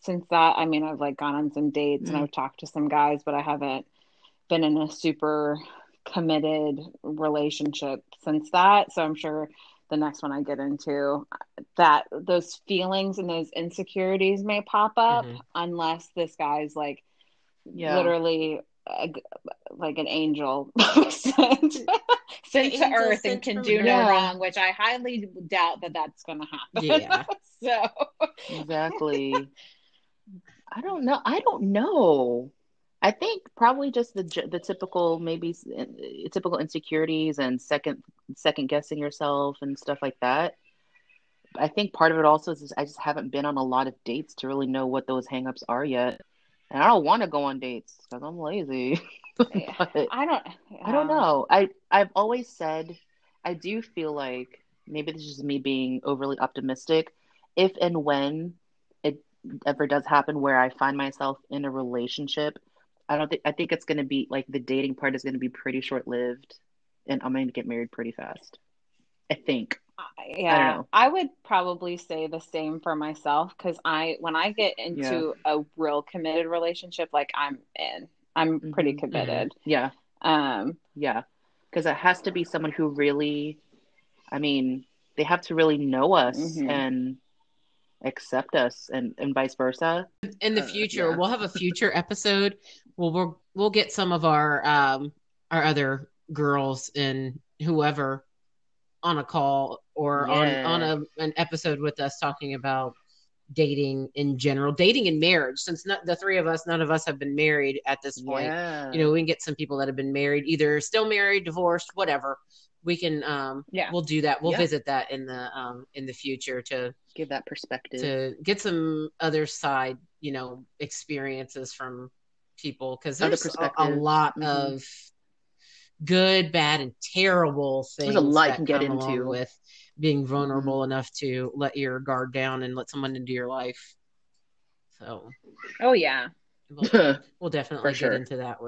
since that. I mean, I've like gone on some dates and I've talked to some guys, but I haven't been in a super committed relationship since that. So I'm sure the next one I get into, that those feelings and those insecurities may pop up, mm-hmm. unless this guy's like literally like an angel sent to earth and can do no wrong, which I highly doubt that that's going to happen. Yeah. So exactly. I don't know. I think probably just the typical, maybe typical insecurities and second guessing yourself and stuff like that. I think part of it also is I just haven't been on a lot of dates to really know what those hangups are yet, and I don't want to go on dates because I'm lazy. I don't know. I've always said I do feel like maybe this is just me being overly optimistic. If and when it ever does happen where I find myself in a relationship, I think it's going to be like the dating part is going to be pretty short-lived, and I'm going to get married pretty fast. I think. Yeah. I don't know. I would probably say the same for myself, because when I get into a real committed relationship, like I'm mm-hmm. pretty committed. Mm-hmm. Yeah. Yeah. Because it has to be someone who really, I mean, they have to really know us mm-hmm. and accept us and vice versa. In the future, we'll have a future episode where we'll get some of our other girls and whoever on a call or on an episode with us talking about dating in general, dating and marriage, since none of us have been married at this point. Yeah. You know, we can get some people that have been married, either still married, divorced, whatever. We can we'll do that. We'll visit that in the future to give that perspective, to get some other side, you know, experiences from people, because there's a lot mm-hmm. of good, bad, and terrible things. There's a lot you can get into with being vulnerable mm-hmm. enough to let your guard down and let someone into your life. So, oh yeah, we'll definitely get into that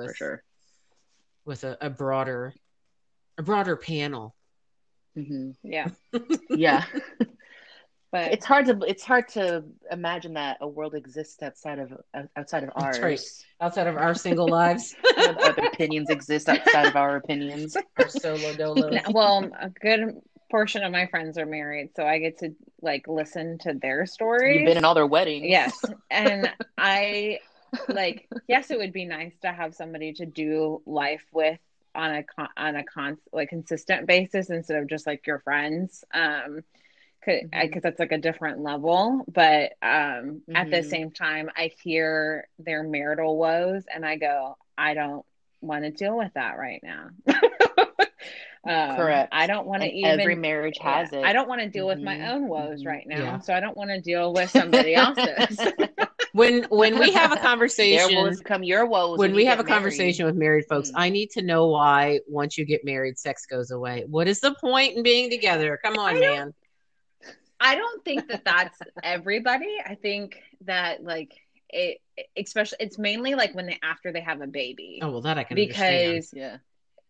with a broader panel. Mm-hmm. Yeah, yeah. But it's hard to imagine that a world exists outside of ours. Right. Outside of our single lives, opinions exist outside of our opinions. Our solo dolo. Well, a good portion of my friends are married, so I get to like listen to their stories. You've been in all their weddings. Yes, and I yes, it would be nice to have somebody to do life with on a consistent basis instead of just like your friends. Because that's like a different level, but mm-hmm. at the same time, I hear their marital woes and I go, I don't want to deal with that right now. Correct. I don't want to even. Every marriage has it. I don't want to deal mm-hmm. with my own woes right now, so I don't want to deal with somebody else's. When we have a conversation, their woes become your woes. When we have a conversation with married folks, mm-hmm. I need to know why once you get married, sex goes away. What is the point in being together? Come on, man. I don't think that that's everybody. I think that it's mainly like when after they have a baby. Oh, well, that I can understand. Because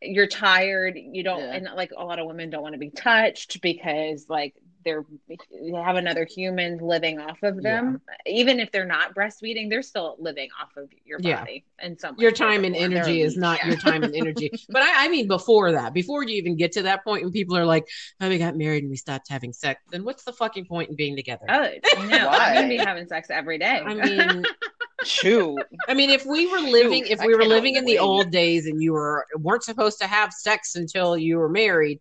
you're tired. You don't, and like a lot of women don't want to be touched because like they have another human living off of them. Yeah. Even if they're not breastfeeding, they're still living off of your body. And some your time and energy is not your time and energy. But I mean, before you even get to that point when people are like, oh, we got married and we stopped having sex, then what's the fucking point in being together? Oh, no, I'm going to be having sex every day. I mean, shoot. I mean, if we were living in the old days and you weren't supposed to have sex until you were married,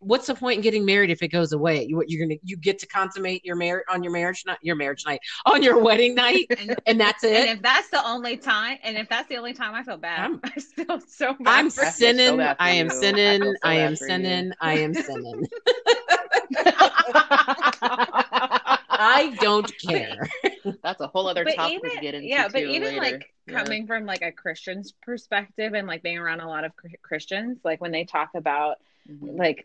what's the point in getting married if it goes away? You get to consummate your marriage on your wedding night, and that's it. And if that's the only time, I feel bad. I feel so bad. I'm sinning. I am sinning. I am sinning. I am sinning. I don't care. That's a whole other topic to get into. Yeah, but even later. Coming from like a Christian's perspective and like being around a lot of Christians, like when they talk about. Mm-hmm. Like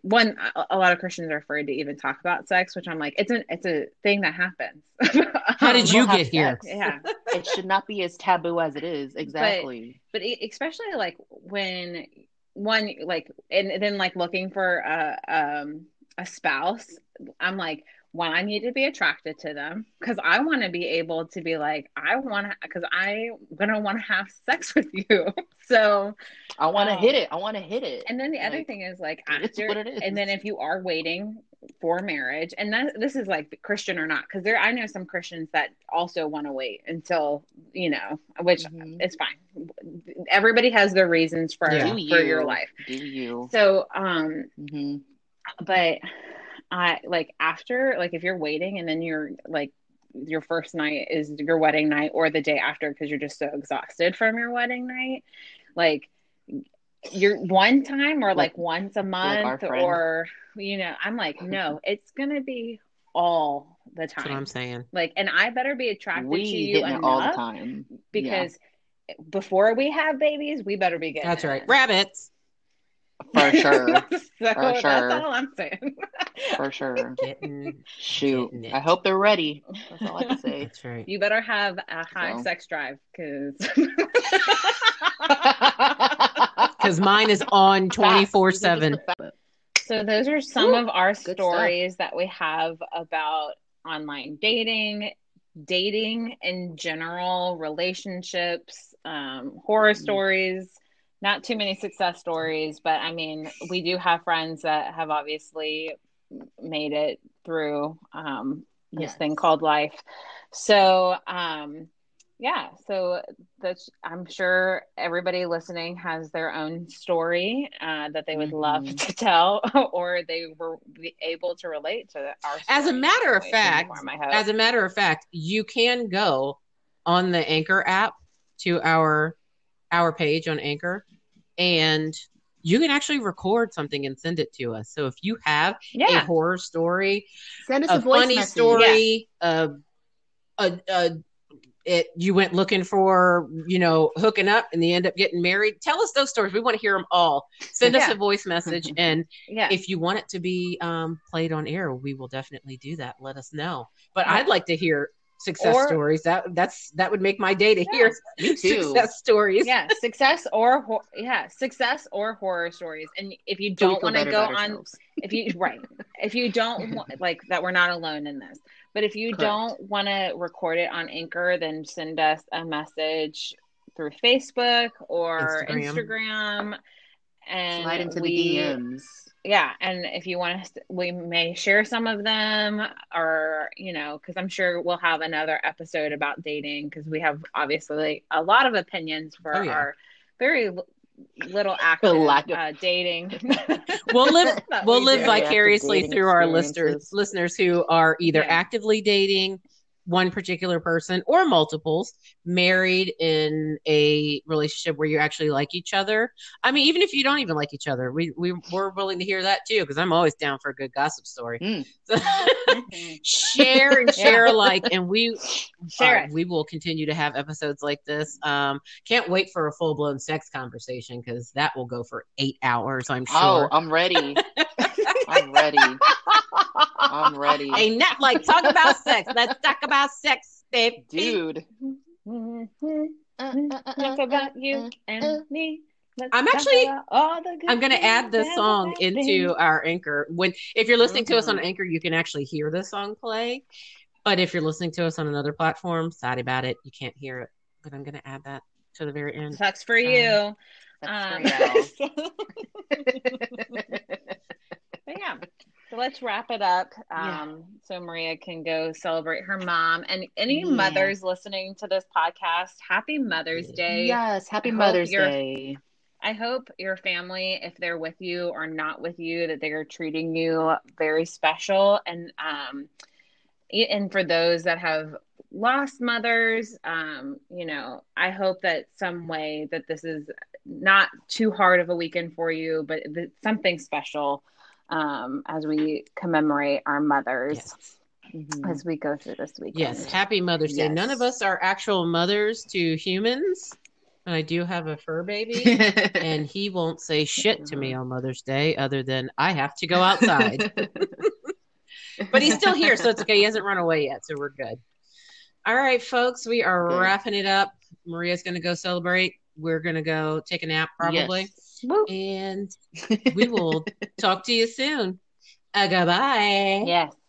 a lot of Christians are afraid to even talk about sex, which I'm like, it's a thing that happens. How did you get here? Yeah, it should not be as taboo as it is. Exactly. But especially like when one like and then like looking for a spouse, I'm like, when I need to be attracted to them, because I want to be able to be like, because I'm going to want to have sex with you. So I want to hit it. And then the other thing is like, after, what it is. And then if you are waiting for marriage, and this is like Christian or not, because I know some Christians that also want to wait until, which is fine. Everybody has their reasons for your life. Do you? So, but after if you're waiting and then you're like, your first night is your wedding night or the day after, because you're just so exhausted from your wedding night, like you're one time or like once a month or, I'm like, no, it's going to be all the time. That's what I'm saying. Like, and I better be attracted to you enough all the time. Because before we have babies, we better be getting That's right. Rabbits. For sure. That's all I'm saying. For sure. Shoot. I hope they're ready. That's all I can say. That's right. You better have a high sex drive, because mine is on 24/7. So those are some of our stories that we have about online dating in general, relationships, horror stories. Not too many success stories, but I mean, we do have friends that have obviously made it through this thing called life. So, so that's, I'm sure everybody listening has their own story that they would love to tell, or they were able to relate to our story. As a matter of fact, you can go on the Anchor app to our page on Anchor, and you can actually record something and send it to us. So if you have a horror story, send us a funny message. Story, you went looking for, hooking up and you end up getting married. Tell us those stories. We want to hear them all. Send us a voice message. And if you want it to be played on air, we will definitely do that. Let us know. But I'd like to hear success stories. That would make my day to hear success stories. Yeah, success or horror stories. And if you don't want to go on, ourselves. If you don't want, like that, we're not alone in this. But if you don't want to record it on Anchor, then send us a message through Facebook or Instagram, and slide into the DMs. Yeah, and if you want us, we may share some of them, or because I'm sure we'll have another episode about dating, because we have obviously a lot of opinions for our very little active dating. we'll live vicariously through our listeners who are either actively dating one particular person or multiples, married, in a relationship where you actually like each other. I mean, even if you don't even like each other, we're willing to hear that too, because I'm always down for a good gossip story. So, share alike, and we share it. We will continue to have episodes like this. Can't wait for a full-blown sex conversation, because that will go for 8 hours, I'm sure. I'm ready. I'm ready. Ain't that like talk about sex? Let's talk about sex, babe. Dude. Talk about you and me. I'm going to add this song into our Anchor. If you're listening to us on Anchor, you can actually hear this song play. But if you're listening to us on another platform, sad about it, you can't hear it. But I'm going to add that to the very end. Sucks for you. Sucks for you. But yeah. So let's wrap it up so Maria can go celebrate her mom. And any mothers listening to this podcast, happy Mother's Day. Yes, happy Mother's Day. I hope your family, if they're with you or not with you, that they are treating you very special. And for those that have lost mothers, I hope that some way that this is not too hard of a weekend for you, but something special. As we commemorate our mothers as we go through this weekend. Yes, happy Mother's Day. None of us are actual mothers to humans. And I do have a fur baby, and he won't say shit to me on Mother's Day other than I have to go outside. But he's still here, so it's okay. He hasn't run away yet, so we're good. All right, folks, we are wrapping it up. Maria's going to go celebrate. We're going to go take a nap probably. Yes. Woo. And we will talk to you soon. Goodbye. Yes.